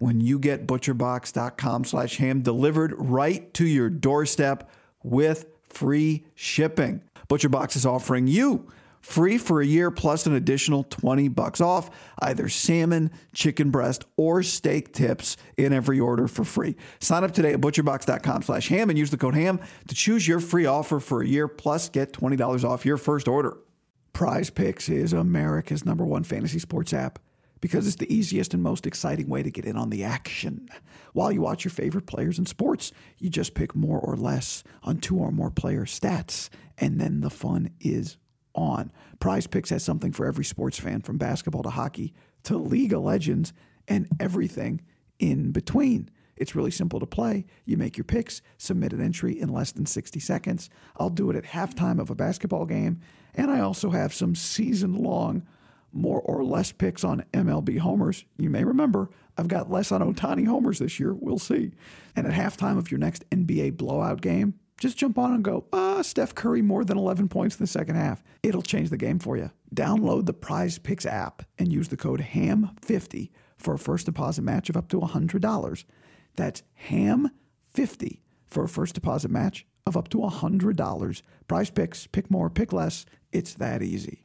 when you get butcherbox.com slash ham delivered right to your doorstep with free shipping. ButcherBox is offering you free for a year plus an additional twenty bucks off either salmon, chicken breast, or steak tips in every order for free. Sign up today at butcherbox.com slash ham and use the code ham to choose your free offer for a year plus get twenty dollars off your first order. Prize Picks is America's number one fantasy sports app because it's the easiest and most exciting way to get in on the action. While you watch your favorite players in sports, you just pick more or less on two or more player stats, and then the fun is on. Prize Picks has something for every sports fan, from basketball to hockey to League of Legends and everything in between. It's really simple to play. You make your picks, submit an entry in less than sixty seconds. I'll do it at halftime of a basketball game. And I also have some season-long, more or less picks on M L B homers. You may remember, I've got less on Ohtani homers this year. We'll see. And at halftime of your next N B A blowout game, just jump on and go, ah, Steph Curry more than eleven points in the second half. It'll change the game for you. Download the Prize Picks app and use the code H A M fifty for a first deposit match of up to one hundred dollars. That's H A M fifty for a first deposit match of up to one hundred dollars. Prize Picks, pick more, pick less. It's that easy.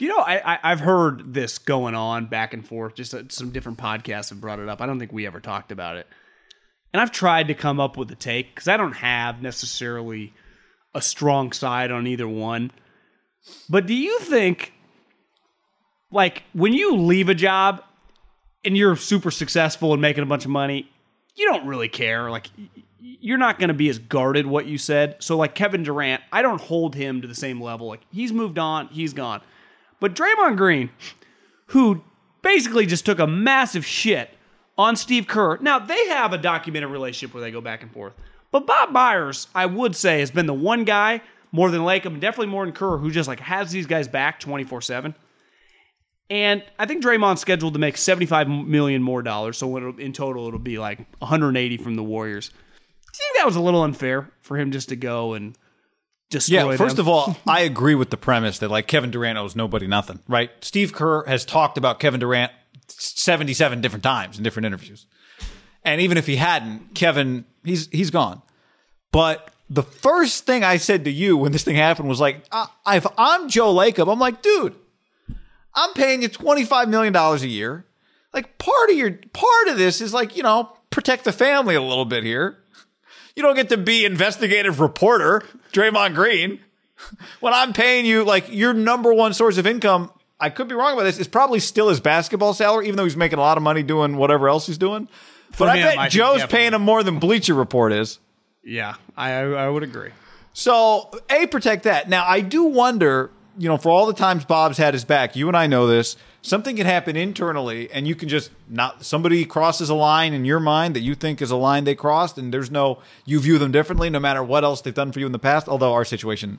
You know, I, I, I've heard this going on back and forth. Just uh, some different podcasts have brought it up. I don't think we ever talked about it. And I've tried to come up with a take because I don't have necessarily a strong side on either one. But do you think, like, when you leave a job and you're super successful and making a bunch of money, you don't really care. Like, you're not going to be as guarded what you said. So, like, Kevin Durant, I don't hold him to the same level. Like, he's moved on. He's gone. But Draymond Green, who basically just took a massive shit on Steve Kerr. Now, they have a documented relationship where they go back and forth. But Bob Myers, I would say, has been the one guy, more than Lakem, and definitely more than Kerr, who just like has these guys back twenty-four seven. And I think Draymond's scheduled to make seventy-five million dollars more dollars, so in total it'll be like one hundred eighty from the Warriors. I think that was a little unfair for him just to go and destroy yeah, first them. Of all, I agree with the premise that like Kevin Durant owes nobody nothing, right? Steve Kerr has talked about Kevin Durant seventy-seven different times in different interviews. And even if he hadn't, Kevin, he's he's gone. But the first thing I said to you when this thing happened was like, I, if I'm Joe Lacob, I'm like, dude, I'm paying you twenty-five million dollars a year. Like part of your part of this is like, you know, protect the family a little bit here. You don't get to be investigative reporter, Draymond Green, when I'm paying you, like, your number one source of income, I could be wrong about this, is probably still his basketball salary, even though he's making a lot of money doing whatever else he's doing. For but him, I bet I Joe's think, yeah, paying him more than Bleacher Report is. Yeah, I, I would agree. So, A, protect that. Now, I do wonder, you know, for all the times Bob's had his back, you and I know this, something can happen internally and you can just not, somebody crosses a line in your mind that you think is a line they crossed and there's no, you view them differently no matter what else they've done for you in the past. Although our situation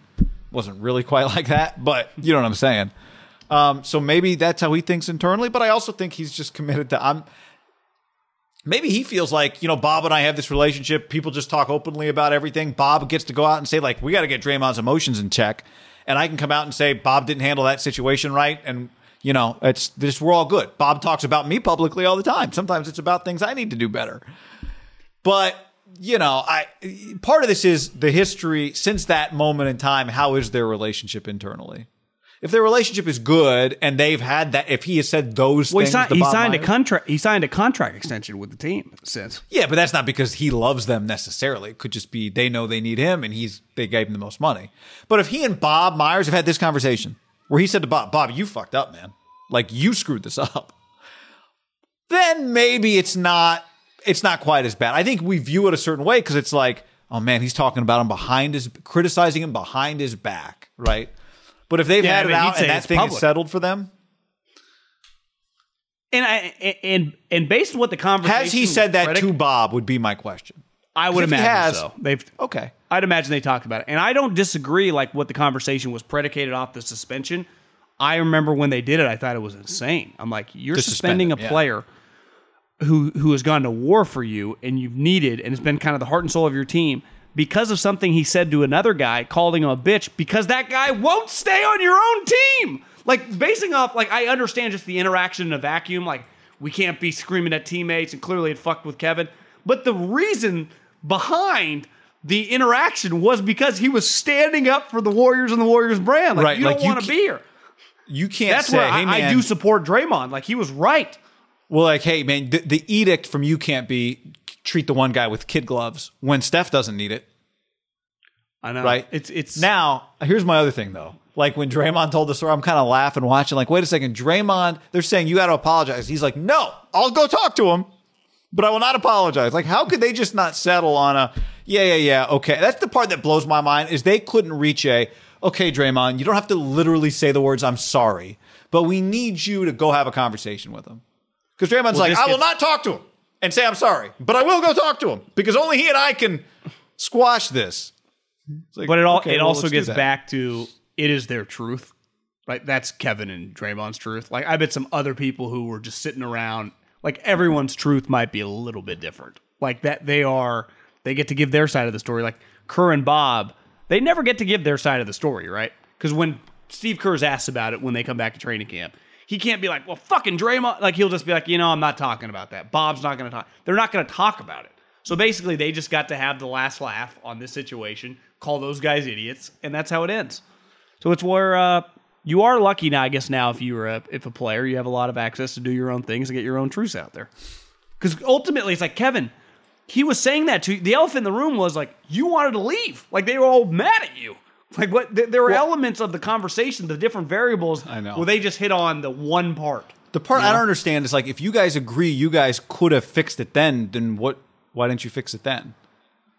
wasn't really quite like that, but you know what I'm saying? Um, so maybe that's how he thinks internally, but I also think he's just committed to, I'm, maybe he feels like, you know, Bob and I have this relationship. People just talk openly about everything. Bob gets to go out and say like, we got to get Draymond's emotions in check. And I can come out and say, Bob didn't handle that situation right. And, you know, it's this, we're all good. Bob talks about me publicly all the time. Sometimes it's about things I need to do better. But, you know, I part of this is the history since that moment in time. How is their relationship internally? If their relationship is good and they've had that, if he has said those well, things, he, si- he signed Myers, a contract. He signed a contract extension with the team since. Yeah, but that's not because he loves them necessarily. It could just be they know they need him, and he's they gave him the most money. But if he and Bob Myers have had this conversation where he said to Bob, "Bob, you fucked up, man. Like you screwed this up," then maybe it's not it's not quite as bad. I think we view it a certain way because it's like, oh man, he's talking about him behind his criticizing him behind his back, right? But if they've yeah, had I mean, it out and that thing public. Is settled for them, and I and and based on what the conversation has, he said that Reddick, to Bob would be my question. I would imagine has, so. They've okay. I'd imagine they talked about it, and I don't disagree. Like what the conversation was predicated off the suspension. I remember when they did it, I thought it was insane. I'm like, you're to suspending suspend him, a player yeah. who who has gone to war for you, and you've needed, and it's been kind of the heart and soul of your team. Because of something he said to another guy, calling him a bitch, because that guy won't stay on your own team. Like, basing off, like, I understand just the interaction in a vacuum. Like, we can't be screaming at teammates, and clearly it fucked with Kevin. But the reason behind the interaction was because he was standing up for the Warriors and the Warriors brand. Like, right. you like don't want to be here. You can't That's say, where hey, I, man. I do support Draymond. Like, he was right. Well, like, hey, man, the, the edict from you can't be... treat the one guy with kid gloves when Steph doesn't need it. I know. Right? It's it's now, here's my other thing though. Like when Draymond told the story, I'm kind of laughing, watching, like, wait a second, Draymond, they're saying you got to apologize. He's like, no, I'll go talk to him, but I will not apologize. Like, how could they just not settle on a, yeah, yeah, yeah, okay. That's the part that blows my mind is they couldn't reach a, okay, Draymond, you don't have to literally say the words, I'm sorry, but we need you to go have a conversation with him. Because Draymond's well, like, I gets- will not talk to him and say I'm sorry, but I will go talk to him because only he and I can squash this. Like, but it all okay, it well, also gets back to it is their truth, right? That's Kevin and Draymond's truth. Like I bet some other people who were just sitting around, like everyone's truth might be a little bit different. Like that they are, they get to give their side of the story. Like Kerr and Bob, they never get to give their side of the story, right? Because when Steve Kerr's asked about it when they come back to training camp, he can't be like, well, fucking Draymond. Like he'll just be like, you know, I'm not talking about that. Bob's not going to talk. They're not going to talk about it. So basically, they just got to have the last laugh on this situation. Call those guys idiots, and that's how it ends. So it's where uh, you are lucky now, I guess. Now, if you were a, if a player, you have a lot of access to do your own things and get your own truths out there. Because ultimately, it's like Kevin, he was saying that to you. The elephant in the room was like you wanted to leave, like they were all mad at you. Like what? Th- there were well, elements of the conversation, the different variables. I know. Where they just hit on the one part. The part you know? I don't understand is like if you guys agree, you guys could have fixed it then. Then what? Why didn't you fix it then?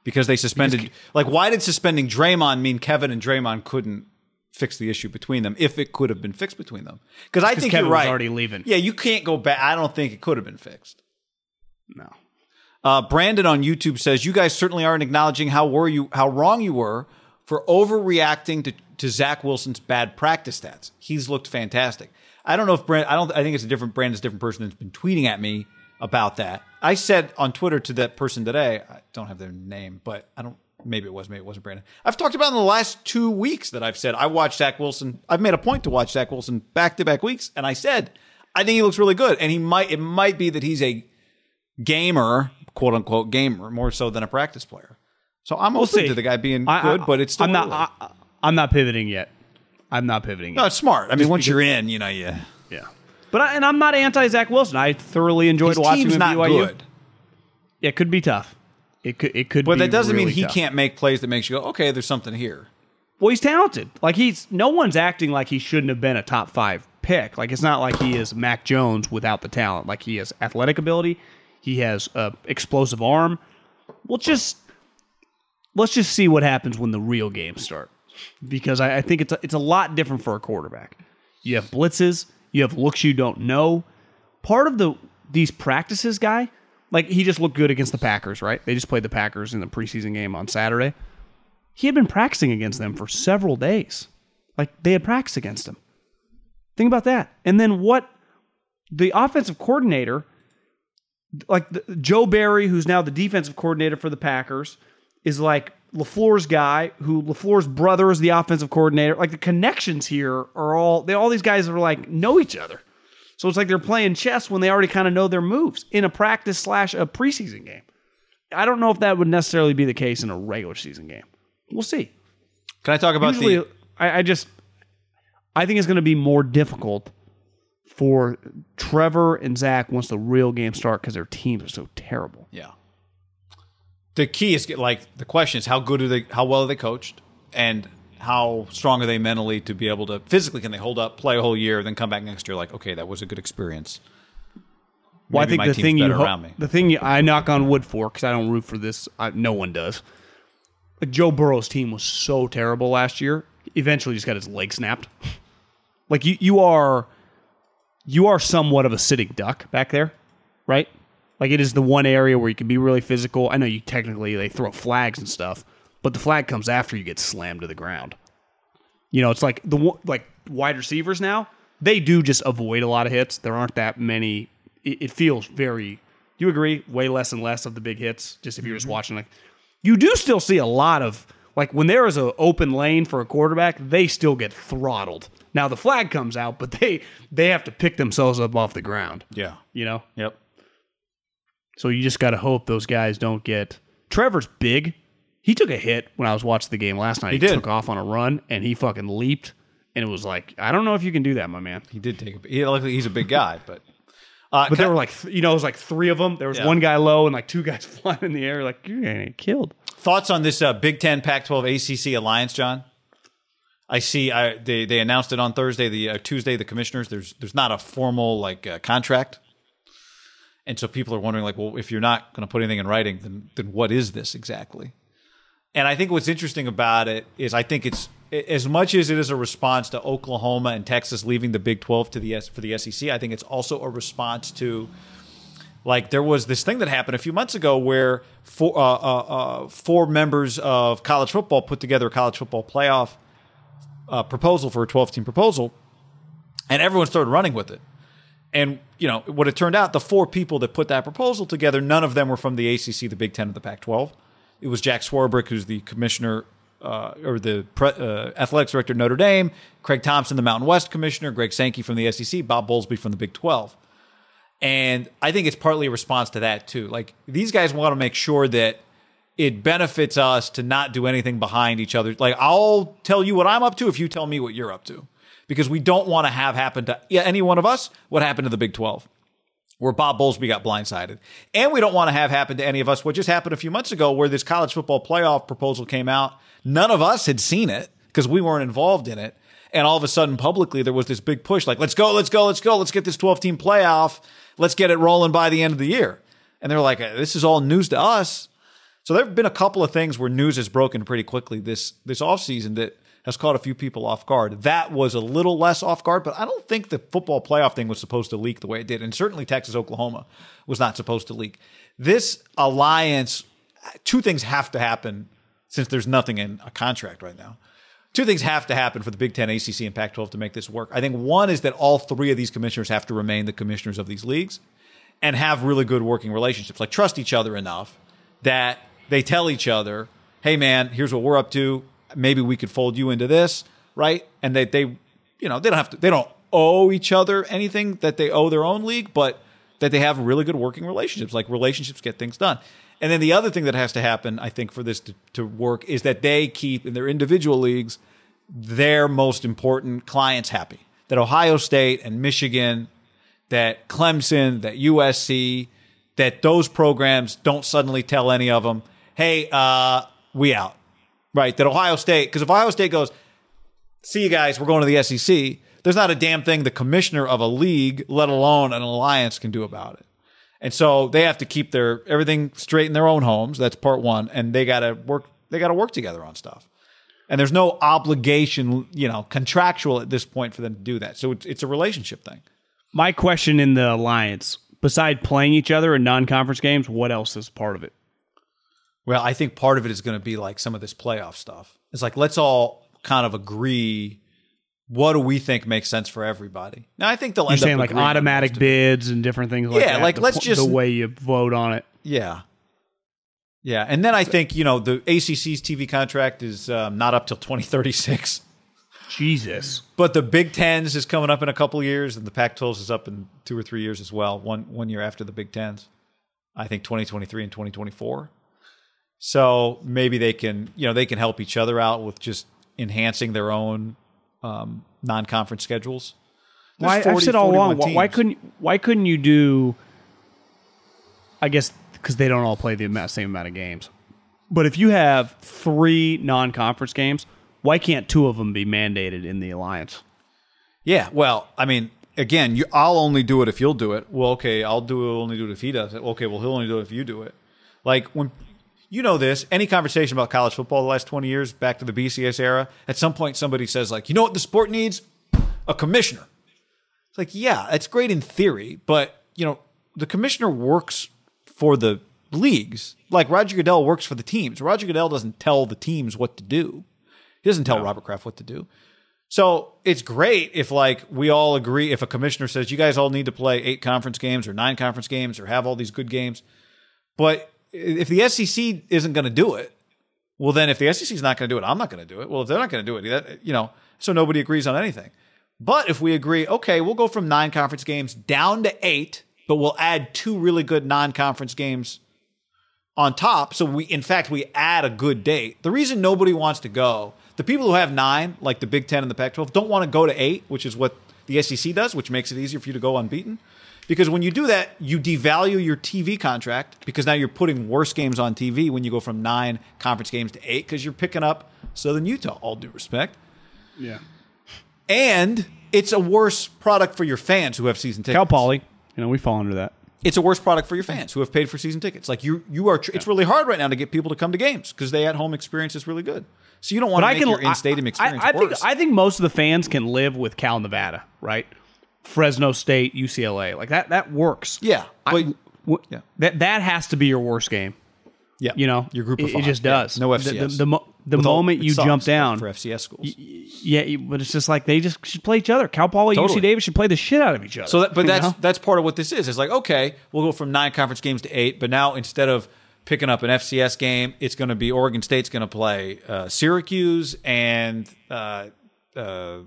Because they suspended, because, like, why did suspending Draymond mean Kevin and Draymond couldn't fix the issue between them if it could have been fixed between them? Because I think Kevin you're right. Was already leaving. Yeah, you can't go back. I don't think it could have been fixed. No. Uh, Brandon on YouTube says, "You guys certainly aren't acknowledging how were you how wrong you were for overreacting to, to Zach Wilson's bad practice stats. He's looked fantastic. I don't know if Brand. I don't. I think it's a different Brandon's different person that's been tweeting at me about that." I said on Twitter to that person today, I don't have their name, but I don't, maybe it was, maybe it wasn't Brandon. I've talked about in the last two weeks that I've said, I watched Zach Wilson. I've made a point to watch Zach Wilson back to back weeks. And I said, I think he looks really good. And he might, it might be that he's a gamer, quote unquote gamer, more so than a practice player. So I'm we'll open see. to the guy being I, good, I, but it's still I'm not, I, I'm not pivoting yet. I'm not pivoting no, yet. No, it's smart. I mean, Just once you're in, you know, yeah. Yeah. But I, and I'm not anti Zach Wilson. I thoroughly enjoyed His watching team's him at not B Y U. Good. It could be tough. It could. It could. But be that doesn't really mean he tough. can't make plays that makes you go, okay, there's something here. Well, he's talented. Like he's no one's acting like he shouldn't have been a top five pick. Like it's not like he is Mac Jones without the talent. Like he has athletic ability. He has an explosive arm. We'll just let's just see what happens when the real games start, because I, I think it's a, it's a lot different for a quarterback. You have blitzes. You have looks you don't know. Part of the these practices, guy, like he just looked good against the Packers, right? They just played the Packers in the preseason game on Saturday. He had been practicing against them for several days. Like they had practiced against him. Think about that. And then what the offensive coordinator, like the, Joe Barry, who's now the defensive coordinator for the Packers, is like LaFleur's guy, who LaFleur's brother is the offensive coordinator. Like the connections here are all, they all these guys are like know each other. So it's like they're playing chess when they already kind of know their moves in a practice slash a preseason game. I don't know if that would necessarily be the case in a regular season game. We'll see. Can I talk about Usually, the... I, I just, I think it's going to be more difficult for Trevor and Zach once the real games start because their teams are so terrible. Yeah. The key is, like, the question is how good are they, how well are they coached, and how strong are they mentally to be able to, physically, can they hold up, play a whole year, then come back next year like, okay, that was a good experience. Well, Maybe I think the thing, you ho- me. the thing you, I knock on wood for, because I don't root for this, I, no one does, like Joe Burrow's team was so terrible last year, eventually just got his leg snapped. Like, you, you are, you are somewhat of a sitting duck back there, right? Like, it is the one area where you can be really physical. I know you technically, they throw flags and stuff, but the flag comes after you get slammed to the ground. You know, it's like the like wide receivers now, they do just avoid a lot of hits. There aren't that many. It, it feels very, you agree, way less and less of the big hits, just if you're just watching. Like, you do still see a lot of, like, when there is an open lane for a quarterback, they still get throttled. Now, the flag comes out, but they they have to pick themselves up off the ground. Yeah. You know? Yep. So you just got to hope those guys don't get... Trevor's big. He took a hit when I was watching the game last night. He, he took off on a run, and he fucking leaped. And it was like, I don't know if you can do that, my man. He did take a... He looked like he's a big guy, but... Uh, but there were like, th- you know, it was like three of them. There was yeah. one guy low and like two guys flying in the air. Like, you're going to get killed. Thoughts on this uh, Big Ten, Pac twelve, A C C alliance, John? I see I, they, they announced it on Thursday, the uh, Tuesday, the commissioners. There's there's not a formal like uh, contract. And so people are wondering, like, well, if you're not going to put anything in writing, then then what is this exactly? And I think what's interesting about it is I think it's as much as it is a response to Oklahoma and Texas leaving the Big twelve to the for the S E C, I think it's also a response to, like, there was this thing that happened a few months ago where four, uh, uh, uh, four members of college football put together a college football playoff uh, proposal for a twelve-team proposal, and everyone started running with it. And, you know, what it turned out, the four people that put that proposal together, none of them were from the A C C, the Big Ten, or the Pac twelve. It was Jack Swarbrick, who's the commissioner uh, or the pre- uh, athletics director at Notre Dame, Craig Thompson, the Mountain West commissioner, Greg Sankey from the S E C, Bob Bowlesby from the Big twelve. And I think it's partly a response to that, too. Like, these guys want to make sure that it benefits us to not do anything behind each other. Like, I'll tell you what I'm up to if you tell me what you're up to. Because we don't want to have happen to any one of us what happened to the Big twelve, where Bob Bowlesby got blindsided. And we don't want to have happen to any of us what just happened a few months ago, where this college football playoff proposal came out. None of us had seen it because we weren't involved in it. And all of a sudden, publicly, there was this big push, like, let's go, let's go, let's go. Let's get this twelve-team playoff. Let's get it rolling by the end of the year. And they're like, this is all news to us. So there have been a couple of things where news has broken pretty quickly this this offseason that has caught a few people off guard. That was a little less off guard, but I don't think the football playoff thing was supposed to leak the way it did. And certainly Texas, Oklahoma was not supposed to leak. This alliance, two things have to happen since there's nothing in a contract right now. Two things have to happen for the Big Ten, A C C, and Pac twelve to make this work. I think one is that all three of these commissioners have to remain the commissioners of these leagues and have really good working relationships, like trust each other enough that they tell each other, hey, man, here's what we're up to. Maybe we could fold you into this, right? And that they, they, you know, they don't have to, they don't owe each other anything that they owe their own league, but that they have really good working relationships. Like, relationships get things done. And then the other thing that has to happen, I think, for this to, to work is that they keep in their individual leagues their most important clients happy. That Ohio State and Michigan, that Clemson, that U S C, that those programs don't suddenly tell any of them, hey, uh, we out. Right, that Ohio State, because if Ohio State goes, see you guys, we're going to the S E C, there's not a damn thing the commissioner of a league, let alone an alliance, can do about it. And so they have to keep their everything straight in their own homes. That's part one. And they gotta work they gotta work together on stuff. And there's no obligation, you know, contractual at this point for them to do that. So it's it's a relationship thing. My question in the alliance, beside playing each other in non-conference games, what else is part of it? Well, I think part of it is going to be like some of this playoff stuff. It's like, let's all kind of agree, what do we think makes sense for everybody? Now, I think they'll You're end saying up like automatic bids and different things like yeah, that. Yeah, like the, let's po- just... The way you vote on it. Yeah. Yeah, and then I think, you know, the A C C's T V contract is um, not up till twenty thirty-six. Jesus. But the Big Ten's is coming up in a couple of years, and the Pac twelve's is up in two or three years as well, one one year after the Big Ten's. I think twenty twenty-three and twenty twenty-four. So maybe they can, you know, they can help each other out with just enhancing their own um, non-conference schedules. Why, forty, I've said all along, teams. why couldn't why couldn't you do? I guess because they don't all play the same amount of games. But if you have three non-conference games, why can't two of them be mandated in the alliance? Yeah, well, I mean, again, you, I'll only do it if you'll do it. Well, okay, I'll do it. Only do it if he does it. Okay, well, he'll only do it if you do it. Like when. You know this, any conversation about college football the last twenty years, back to the B C S era, at some point somebody says, like, you know what the sport needs? A commissioner. It's like, yeah, it's great in theory, but, you know, the commissioner works for the leagues. Like, Roger Goodell works for the teams. Roger Goodell doesn't tell the teams what to do. He doesn't tell no. Robert Kraft what to do. So it's great if, like, we all agree, if a commissioner says, you guys all need to play eight conference games or nine conference games or have all these good games, but... If the S E C isn't going to do it, well, then if the S E C is not going to do it, I'm not going to do it. Well, if they're not going to do it, you know, so nobody agrees on anything. But if we agree, okay, we'll go from nine conference games down to eight, but we'll add two really good non-conference games on top. So we, in fact, we add a good date. The reason nobody wants to go, the people who have nine, like the Big Ten and the Pac twelve, don't want to go to eight, which is what the S E C does, which makes it easier for you to go unbeaten. Because when you do that, you devalue your T V contract because now you're putting worse games on T V when you go from nine conference games to eight because you're picking up Southern Utah, all due respect. Yeah. And it's a worse product for your fans who have season tickets. Cal Poly, you know, we fall under that. it's a worse product for your fans who have paid for season tickets. Like you, you are. Tr yeah. It's really hard right now to get people to come to games because the at-home experience is really good. So you don't want to make can, your in-stadium experience I, I, I worse. Think, I think most of the fans can live with Cal, Nevada, right? Fresno State, U C L A, like that. That works. Yeah, but, I, w yeah. that that has to be your worst game. Yeah, you know, your group of five. It just does. Yeah. No F C S. The, the, the, mo the moment all, you jump down for F C S schools. Yeah, but it's just like they just should play each other. Cal Poly, totally. U C Davis should play the shit out of each other. So, that, but that's know? that's part of what this is. It's like, okay, we'll go from nine conference games to eight, but now instead of picking up an F C S game, it's going to be Oregon State's going to play uh, Syracuse and uh, uh,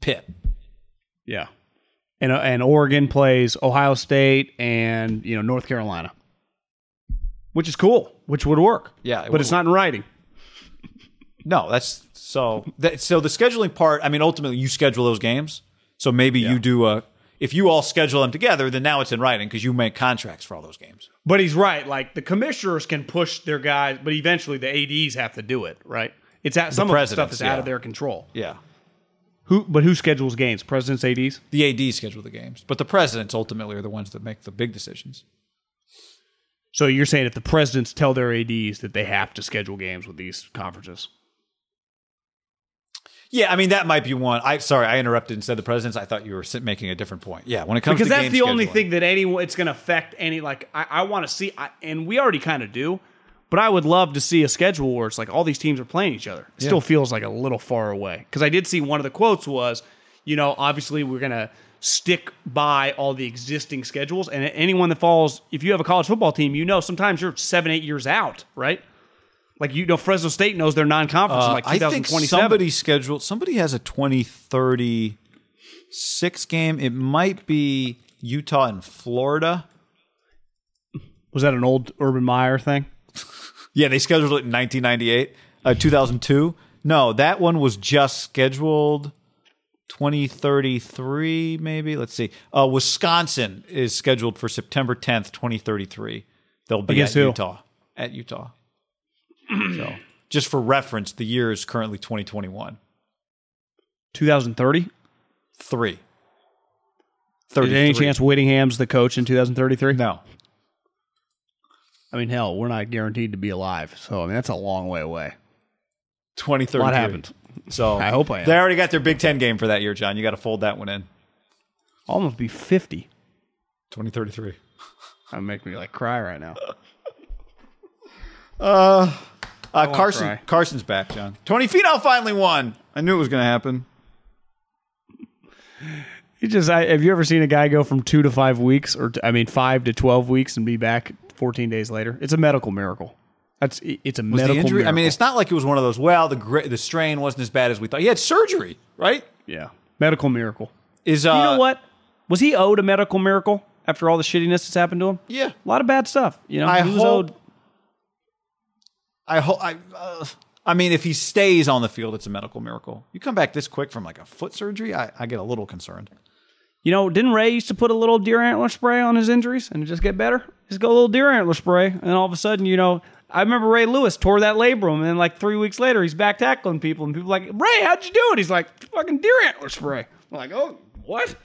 Pitt. Yeah, and uh, and Oregon plays Ohio State and you know North Carolina. Which is cool, which would work. Yeah, it but it's work. Not in writing. No, that's so. That, so the scheduling part. I mean, ultimately, you schedule those games. So maybe yeah. you do a. If you all schedule them together, then now it's in writing because you make contracts for all those games. But he's right. Like the commissioners can push their guys, but eventually the A Ds have to do it. Right? It's at, some the of the stuff is yeah. out of their control. Yeah. Who? But who schedules games? Presidents, A Ds. The A Ds schedule the games, but the presidents ultimately are the ones that make the big decisions. So you're saying if the presidents tell their A Ds that they have to schedule games with these conferences? Yeah, I mean, that might be one. I Sorry, I interrupted and said the presidents. I thought you were making a different point. Yeah, when it comes because to Because that's the scheduling. Only thing that anyone, it's going to affect any, like, I, I want to see, I, and we already kind of do, but I would love to see a schedule where it's like all these teams are playing each other. It yeah. still feels like a little far away. Because I did see one of the quotes was, you know, obviously we're going to stick by all the existing schedules, and anyone that falls, if you have a college football team, you know sometimes you're seven, eight years out, right? Like you know, Fresno State knows their non-conference uh, in like two thousand twenty-seven. I think somebody scheduled. Somebody has a twenty thirty-six game. It might be Utah and Florida. Was that an old Urban Meyer thing? Yeah, they scheduled it in nineteen ninety-eight, uh, two thousand two. No, that one was just scheduled. twenty thirty-three, maybe. Let's see. Uh, Wisconsin is scheduled for September tenth, twenty thirty-three. They'll be at who? Utah. At Utah. So, just for reference, the year is currently twenty twenty-one. twenty thirty? Three. Is there any chance Whittingham's the coach in two thousand thirty-three? No. I mean, hell, we're not guaranteed to be alive. So, I mean, that's a long way away. twenty thirty-three. What happened? So I hope I am. They already got their Big Ten game for that year, John. You got to fold that one in. I'll almost be fifty. twenty thirty-three. That make me like cry right now. uh, uh Carson. Cry. Carson's back, John. Tony Finau finally won. I knew it was going to happen. You just, I, have you ever seen a guy go from two to five weeks, or to, I mean, five to twelve weeks, and be back fourteen days later? It's a medical miracle. That's it's a was medical the injury. Miracle. I mean, it's not like it was one of those. Well, the the strain wasn't as bad as we thought. He had surgery, right? Yeah, medical miracle. Is uh, you know what? Was he owed a medical miracle after all the shittiness that's happened to him? Yeah, a lot of bad stuff. You know, I he was hope. Owed I hope. I. Uh, I mean, if he stays on the field, it's a medical miracle. You come back this quick from like a foot surgery, I, I get a little concerned. You know, didn't Ray used to put a little deer antler spray on his injuries and just get better? Just go a little deer antler spray, and all of a sudden, you know. I remember Ray Lewis tore that labrum, and then like three weeks later, he's back tackling people, and people are like, Ray, how'd you do it? He's like, fucking deer antler spray. I'm like, oh, what?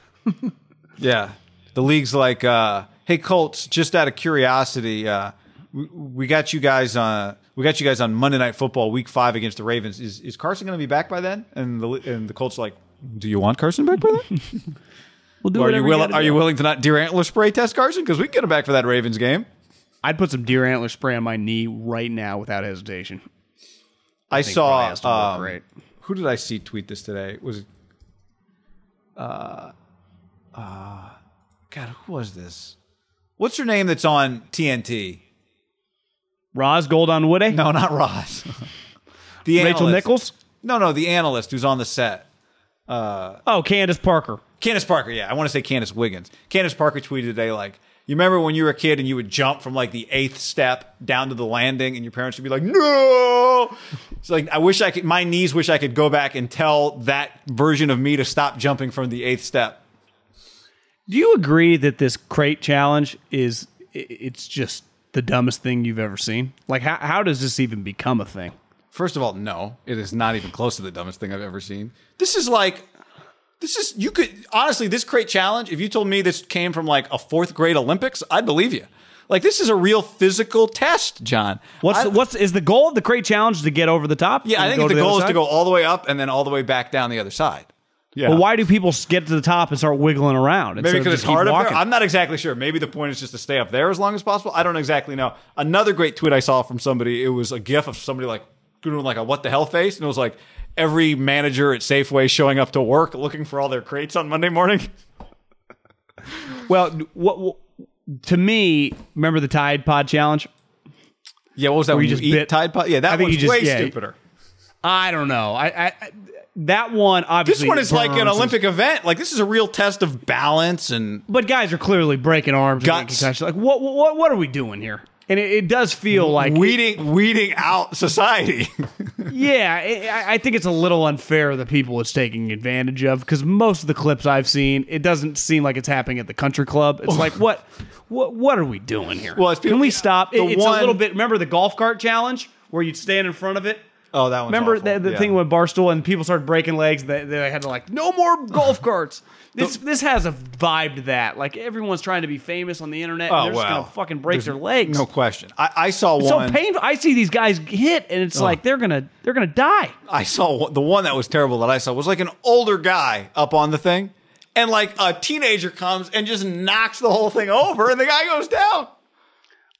Yeah. The league's like, uh, hey, Colts, just out of curiosity, uh, we, we got you guys on we got you guys on Monday Night Football, Week Five against the Ravens. Is is Carson going to be back by then? And the and the Colts are like, do you want Carson back by then? We'll do. Or are you will, are you willing to not deer antler spray test Carson because we can get him back for that Ravens game? I'd put some deer antler spray on my knee right now without hesitation. I, I saw. Um, who did I see tweet this today? Was it, uh, uh, God, who was this? What's her name that's on T N T? Roz Goldon Woody? No, not Roz. the Rachel analyst. Nichols? No, no, the analyst who's on the set. Uh, oh, Candace Parker. Candace Parker, yeah. I want to say Candace Wiggins. Candace Parker tweeted today, like, you remember when you were a kid and you would jump from like the eighth step down to the landing and your parents would be like, no. It's like, I wish I could, my knees wish I could go back and tell that version of me to stop jumping from the eighth step. Do you agree that this crate challenge is, it's just the dumbest thing you've ever seen? Like how, how does this even become a thing? First of all, no, it is not even close to the dumbest thing I've ever seen. This is like, This is, you could, honestly, this crate challenge, if you told me this came from like a fourth grade Olympics, I'd believe you. Like, this is a real physical test, John. What's I, the, what's is the goal of the crate challenge to get over the top? Yeah, I think the, the goal is side? to go all the way up and then all the way back down the other side. Yeah. Well, why do people get to the top and start wiggling around? Maybe because it's hard up there. I'm not exactly sure. Maybe the point is just to stay up there as long as possible. I don't exactly know. Another great tweet I saw from somebody, it was a gif of somebody like doing like a what the hell face, and it was like every manager at Safeway showing up to work looking for all their crates on Monday morning. Well, what, what to me, remember the Tide Pod Challenge? Yeah, what was that? Where you just eat bit Tide Pod? Yeah, that one's just, way yeah, stupider. I don't know. I, I, I that one obviously. This one is like an Olympic event. Like, this is a real test of balance and. But guys are clearly breaking arms. Guts. And like what what what are we doing here? And it, it does feel like weeding it, weeding out society. Yeah, it, I think it's a little unfair that people it's taking advantage of, because most of the clips I've seen, it doesn't seem like it's happening at the country club. It's like what what what are we doing here? Well, people, can we stop? It, it's one, a little bit. Remember the golf cart challenge where you'd stand in front of it. Oh, that one. Remember awful. the, the yeah. thing with Barstool and people started breaking legs? They, they had to like, no more golf carts. This the, this has a vibe to that. Like, everyone's trying to be famous on the internet, oh, and they're wow. just going to fucking break There's their legs. No question. I, I saw it's one. So painful. I see these guys hit, and it's oh. like, they're going to they're gonna die. I saw the one that was terrible that I saw was like an older guy up on the thing, and like a teenager comes and just knocks the whole thing over, and the guy goes down.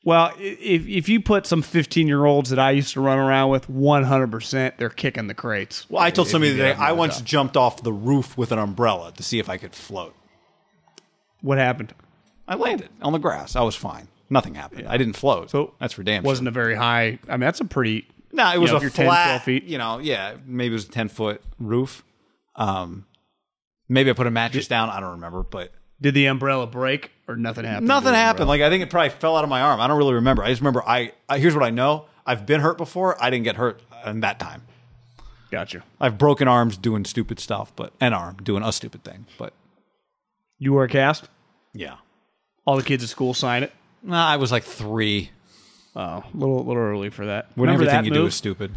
Well, if if you put some fifteen-year-olds that I used to run around with, one hundred percent, they're kicking the crates. Well, I told somebody today, I once jumped off the roof with an umbrella to see if I could float. What happened? I landed on the grass. I was fine. Nothing happened. Yeah. I didn't float. So that's for damn sure. Wasn't a very high... I mean, that's a pretty... No, it was a flat... ten, twelve feet. You know, yeah, maybe it was a ten-foot roof. Um, maybe I put a mattress down. I don't remember, but... Did the umbrella break or nothing happened? Nothing happened. Like, I think it probably fell out of my arm. I don't really remember. I just remember, I, I here's what I know. I've been hurt before. I didn't get hurt in that time. Gotcha. I've broken arms doing stupid stuff, but an arm doing a stupid thing. But you were a cast? Yeah. All the kids at school sign it? Nah, I was like three. Oh, a little, little early for that. When remember everything that you move? do is stupid.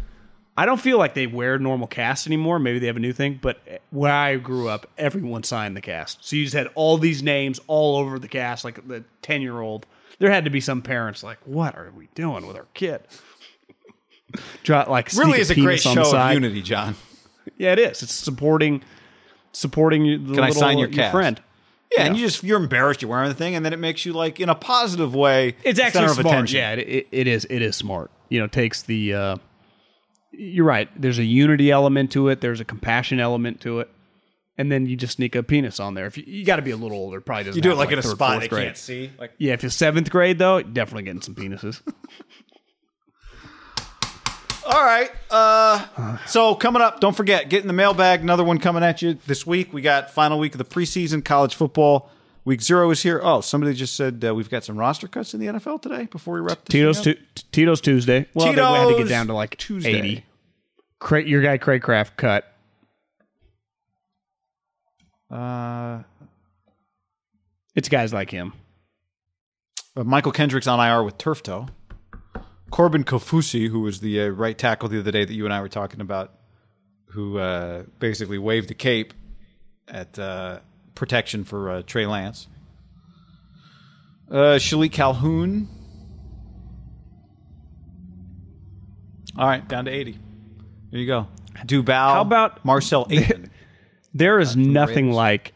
I don't feel like they wear normal casts anymore. Maybe they have a new thing. But where I grew up, everyone signed the cast. So you just had all these names all over the cast, like the ten-year-old. There had to be some parents like, what are we doing with our kid? Like, really is a great show of unity, John. Yeah, it is. It's supporting supporting the Can little, I sign your, your cast? friend. Yeah, yeah, and you just, you're embarrassed you're wearing the thing, and then it makes you, like, in a positive way, it's actually smart. Attention. Yeah, it, it is. It is smart. You know, it takes the... Uh, You're right. There's a unity element to it. There's a compassion element to it. And then you just sneak a penis on there. If you you got to be a little older. Probably doesn't You do it like, like in a spot they can't see. Like, yeah, if you're seventh grade, though, definitely getting some penises. All right. Uh, so coming up, don't forget, get in the mailbag. Another one coming at you this week. We got final week of the preseason, college football. Week zero is here. Oh, somebody just said uh, we've got some roster cuts in the N F L today before we wrap this Tito's tu- Tito's Tuesday. Well, Tito's they had to get down to like Tuesday. eighty. Cra- your guy, Craig Kraft, cut. Uh, It's guys like him. Uh, Michael Kendricks on I R with turf toe. Corbin Kofusi, who was the uh, right tackle the other day that you and I were talking about, who uh, basically waved the cape at... Uh, protection for uh, Trey Lance. Uh, Shalik Calhoun. All right, down to eighty. There you go. Dubal. How about Marcel Aitman? There is nothing like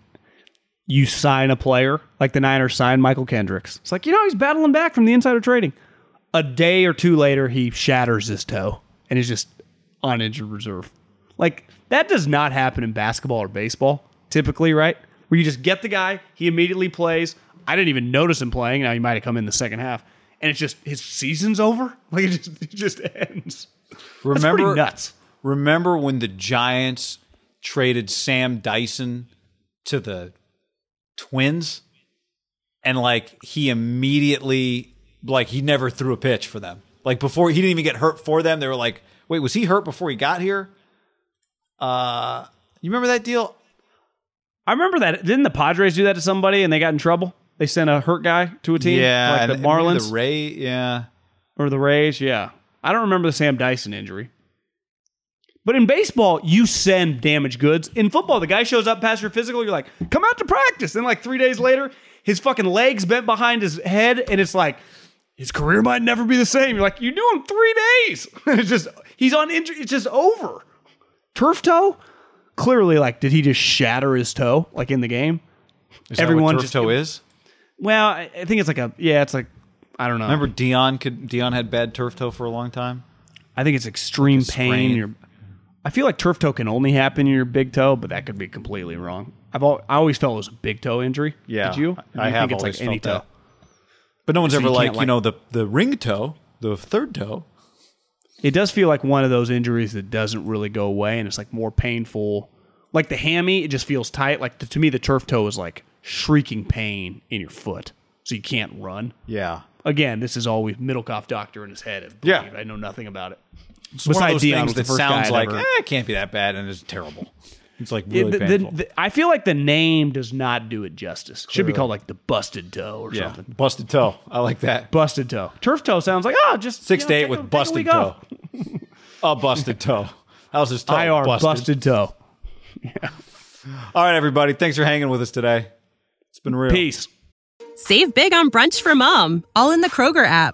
you sign a player, like the Niners signed Michael Kendricks. It's like, you know, he's battling back from the insider trading. A day or two later, he shatters his toe and is just on injured reserve. Like, that does not happen in basketball or baseball, typically, right? Where you just get the guy, he immediately plays. I didn't even notice him playing. Now, he might have come in the second half. And it's just, his season's over? Like, it just, it just ends. Remember, that's pretty nuts. Remember when the Giants traded Sam Dyson to the Twins? And, like, he immediately, like, he never threw a pitch for them. Like, before, he didn't even get hurt for them. They were like, wait, was he hurt before he got here? Uh, you remember that deal? I remember that. Didn't the Padres do that to somebody and they got in trouble? They sent a hurt guy to a team? Yeah. Like the and, Marlins? And the Ray, yeah. Or the Rays, yeah. I don't remember the Sam Dyson injury. But in baseball, you send damaged goods. In football, the guy shows up past your physical. You're like, come out to practice. Then like three days later, his fucking leg's bent behind his head. And it's like, his career might never be the same. You're like, you knew him three days. It's just, he's on injury. It's just over. Turf toe? Clearly, like, did he just shatter his toe, like, in the game? Is Everyone that what turf just, toe is? Well, I think it's like a, yeah, it's like, I don't know. Remember Dion? Could, Dion had bad turf toe for a long time? I think it's extreme like pain. Your, I feel like turf toe can only happen in your big toe, but that could be completely wrong. I've al- I always felt it was a big toe injury. Yeah. Did you? I, I have think it's always like any felt toe. That. But no one's so ever you like, like, you know, the, the ring toe, the third toe. It does feel like one of those injuries that doesn't really go away, and it's like more painful. Like the hammy, it just feels tight. Like the, to me, the turf toe is like shrieking pain in your foot, so you can't run. Yeah. Again, this is always Middlecoff doctor in his head. If yeah. I know nothing about it. It's Besides one of those Dion things that sounds like, eh, it can't be that bad, and it's terrible. It's like really it, the, painful. The, the, I feel like the name does not do it justice. It should be called like the busted toe or yeah. something. Busted toe. I like that. Busted toe. Turf toe sounds like, oh, just six you know, to eight with a, busted toe. A busted toe. How's his toe? I R busted, busted toe. Yeah. All right, everybody. Thanks for hanging with us today. It's been real. Peace. Save big on brunch for mom, all in the Kroger app.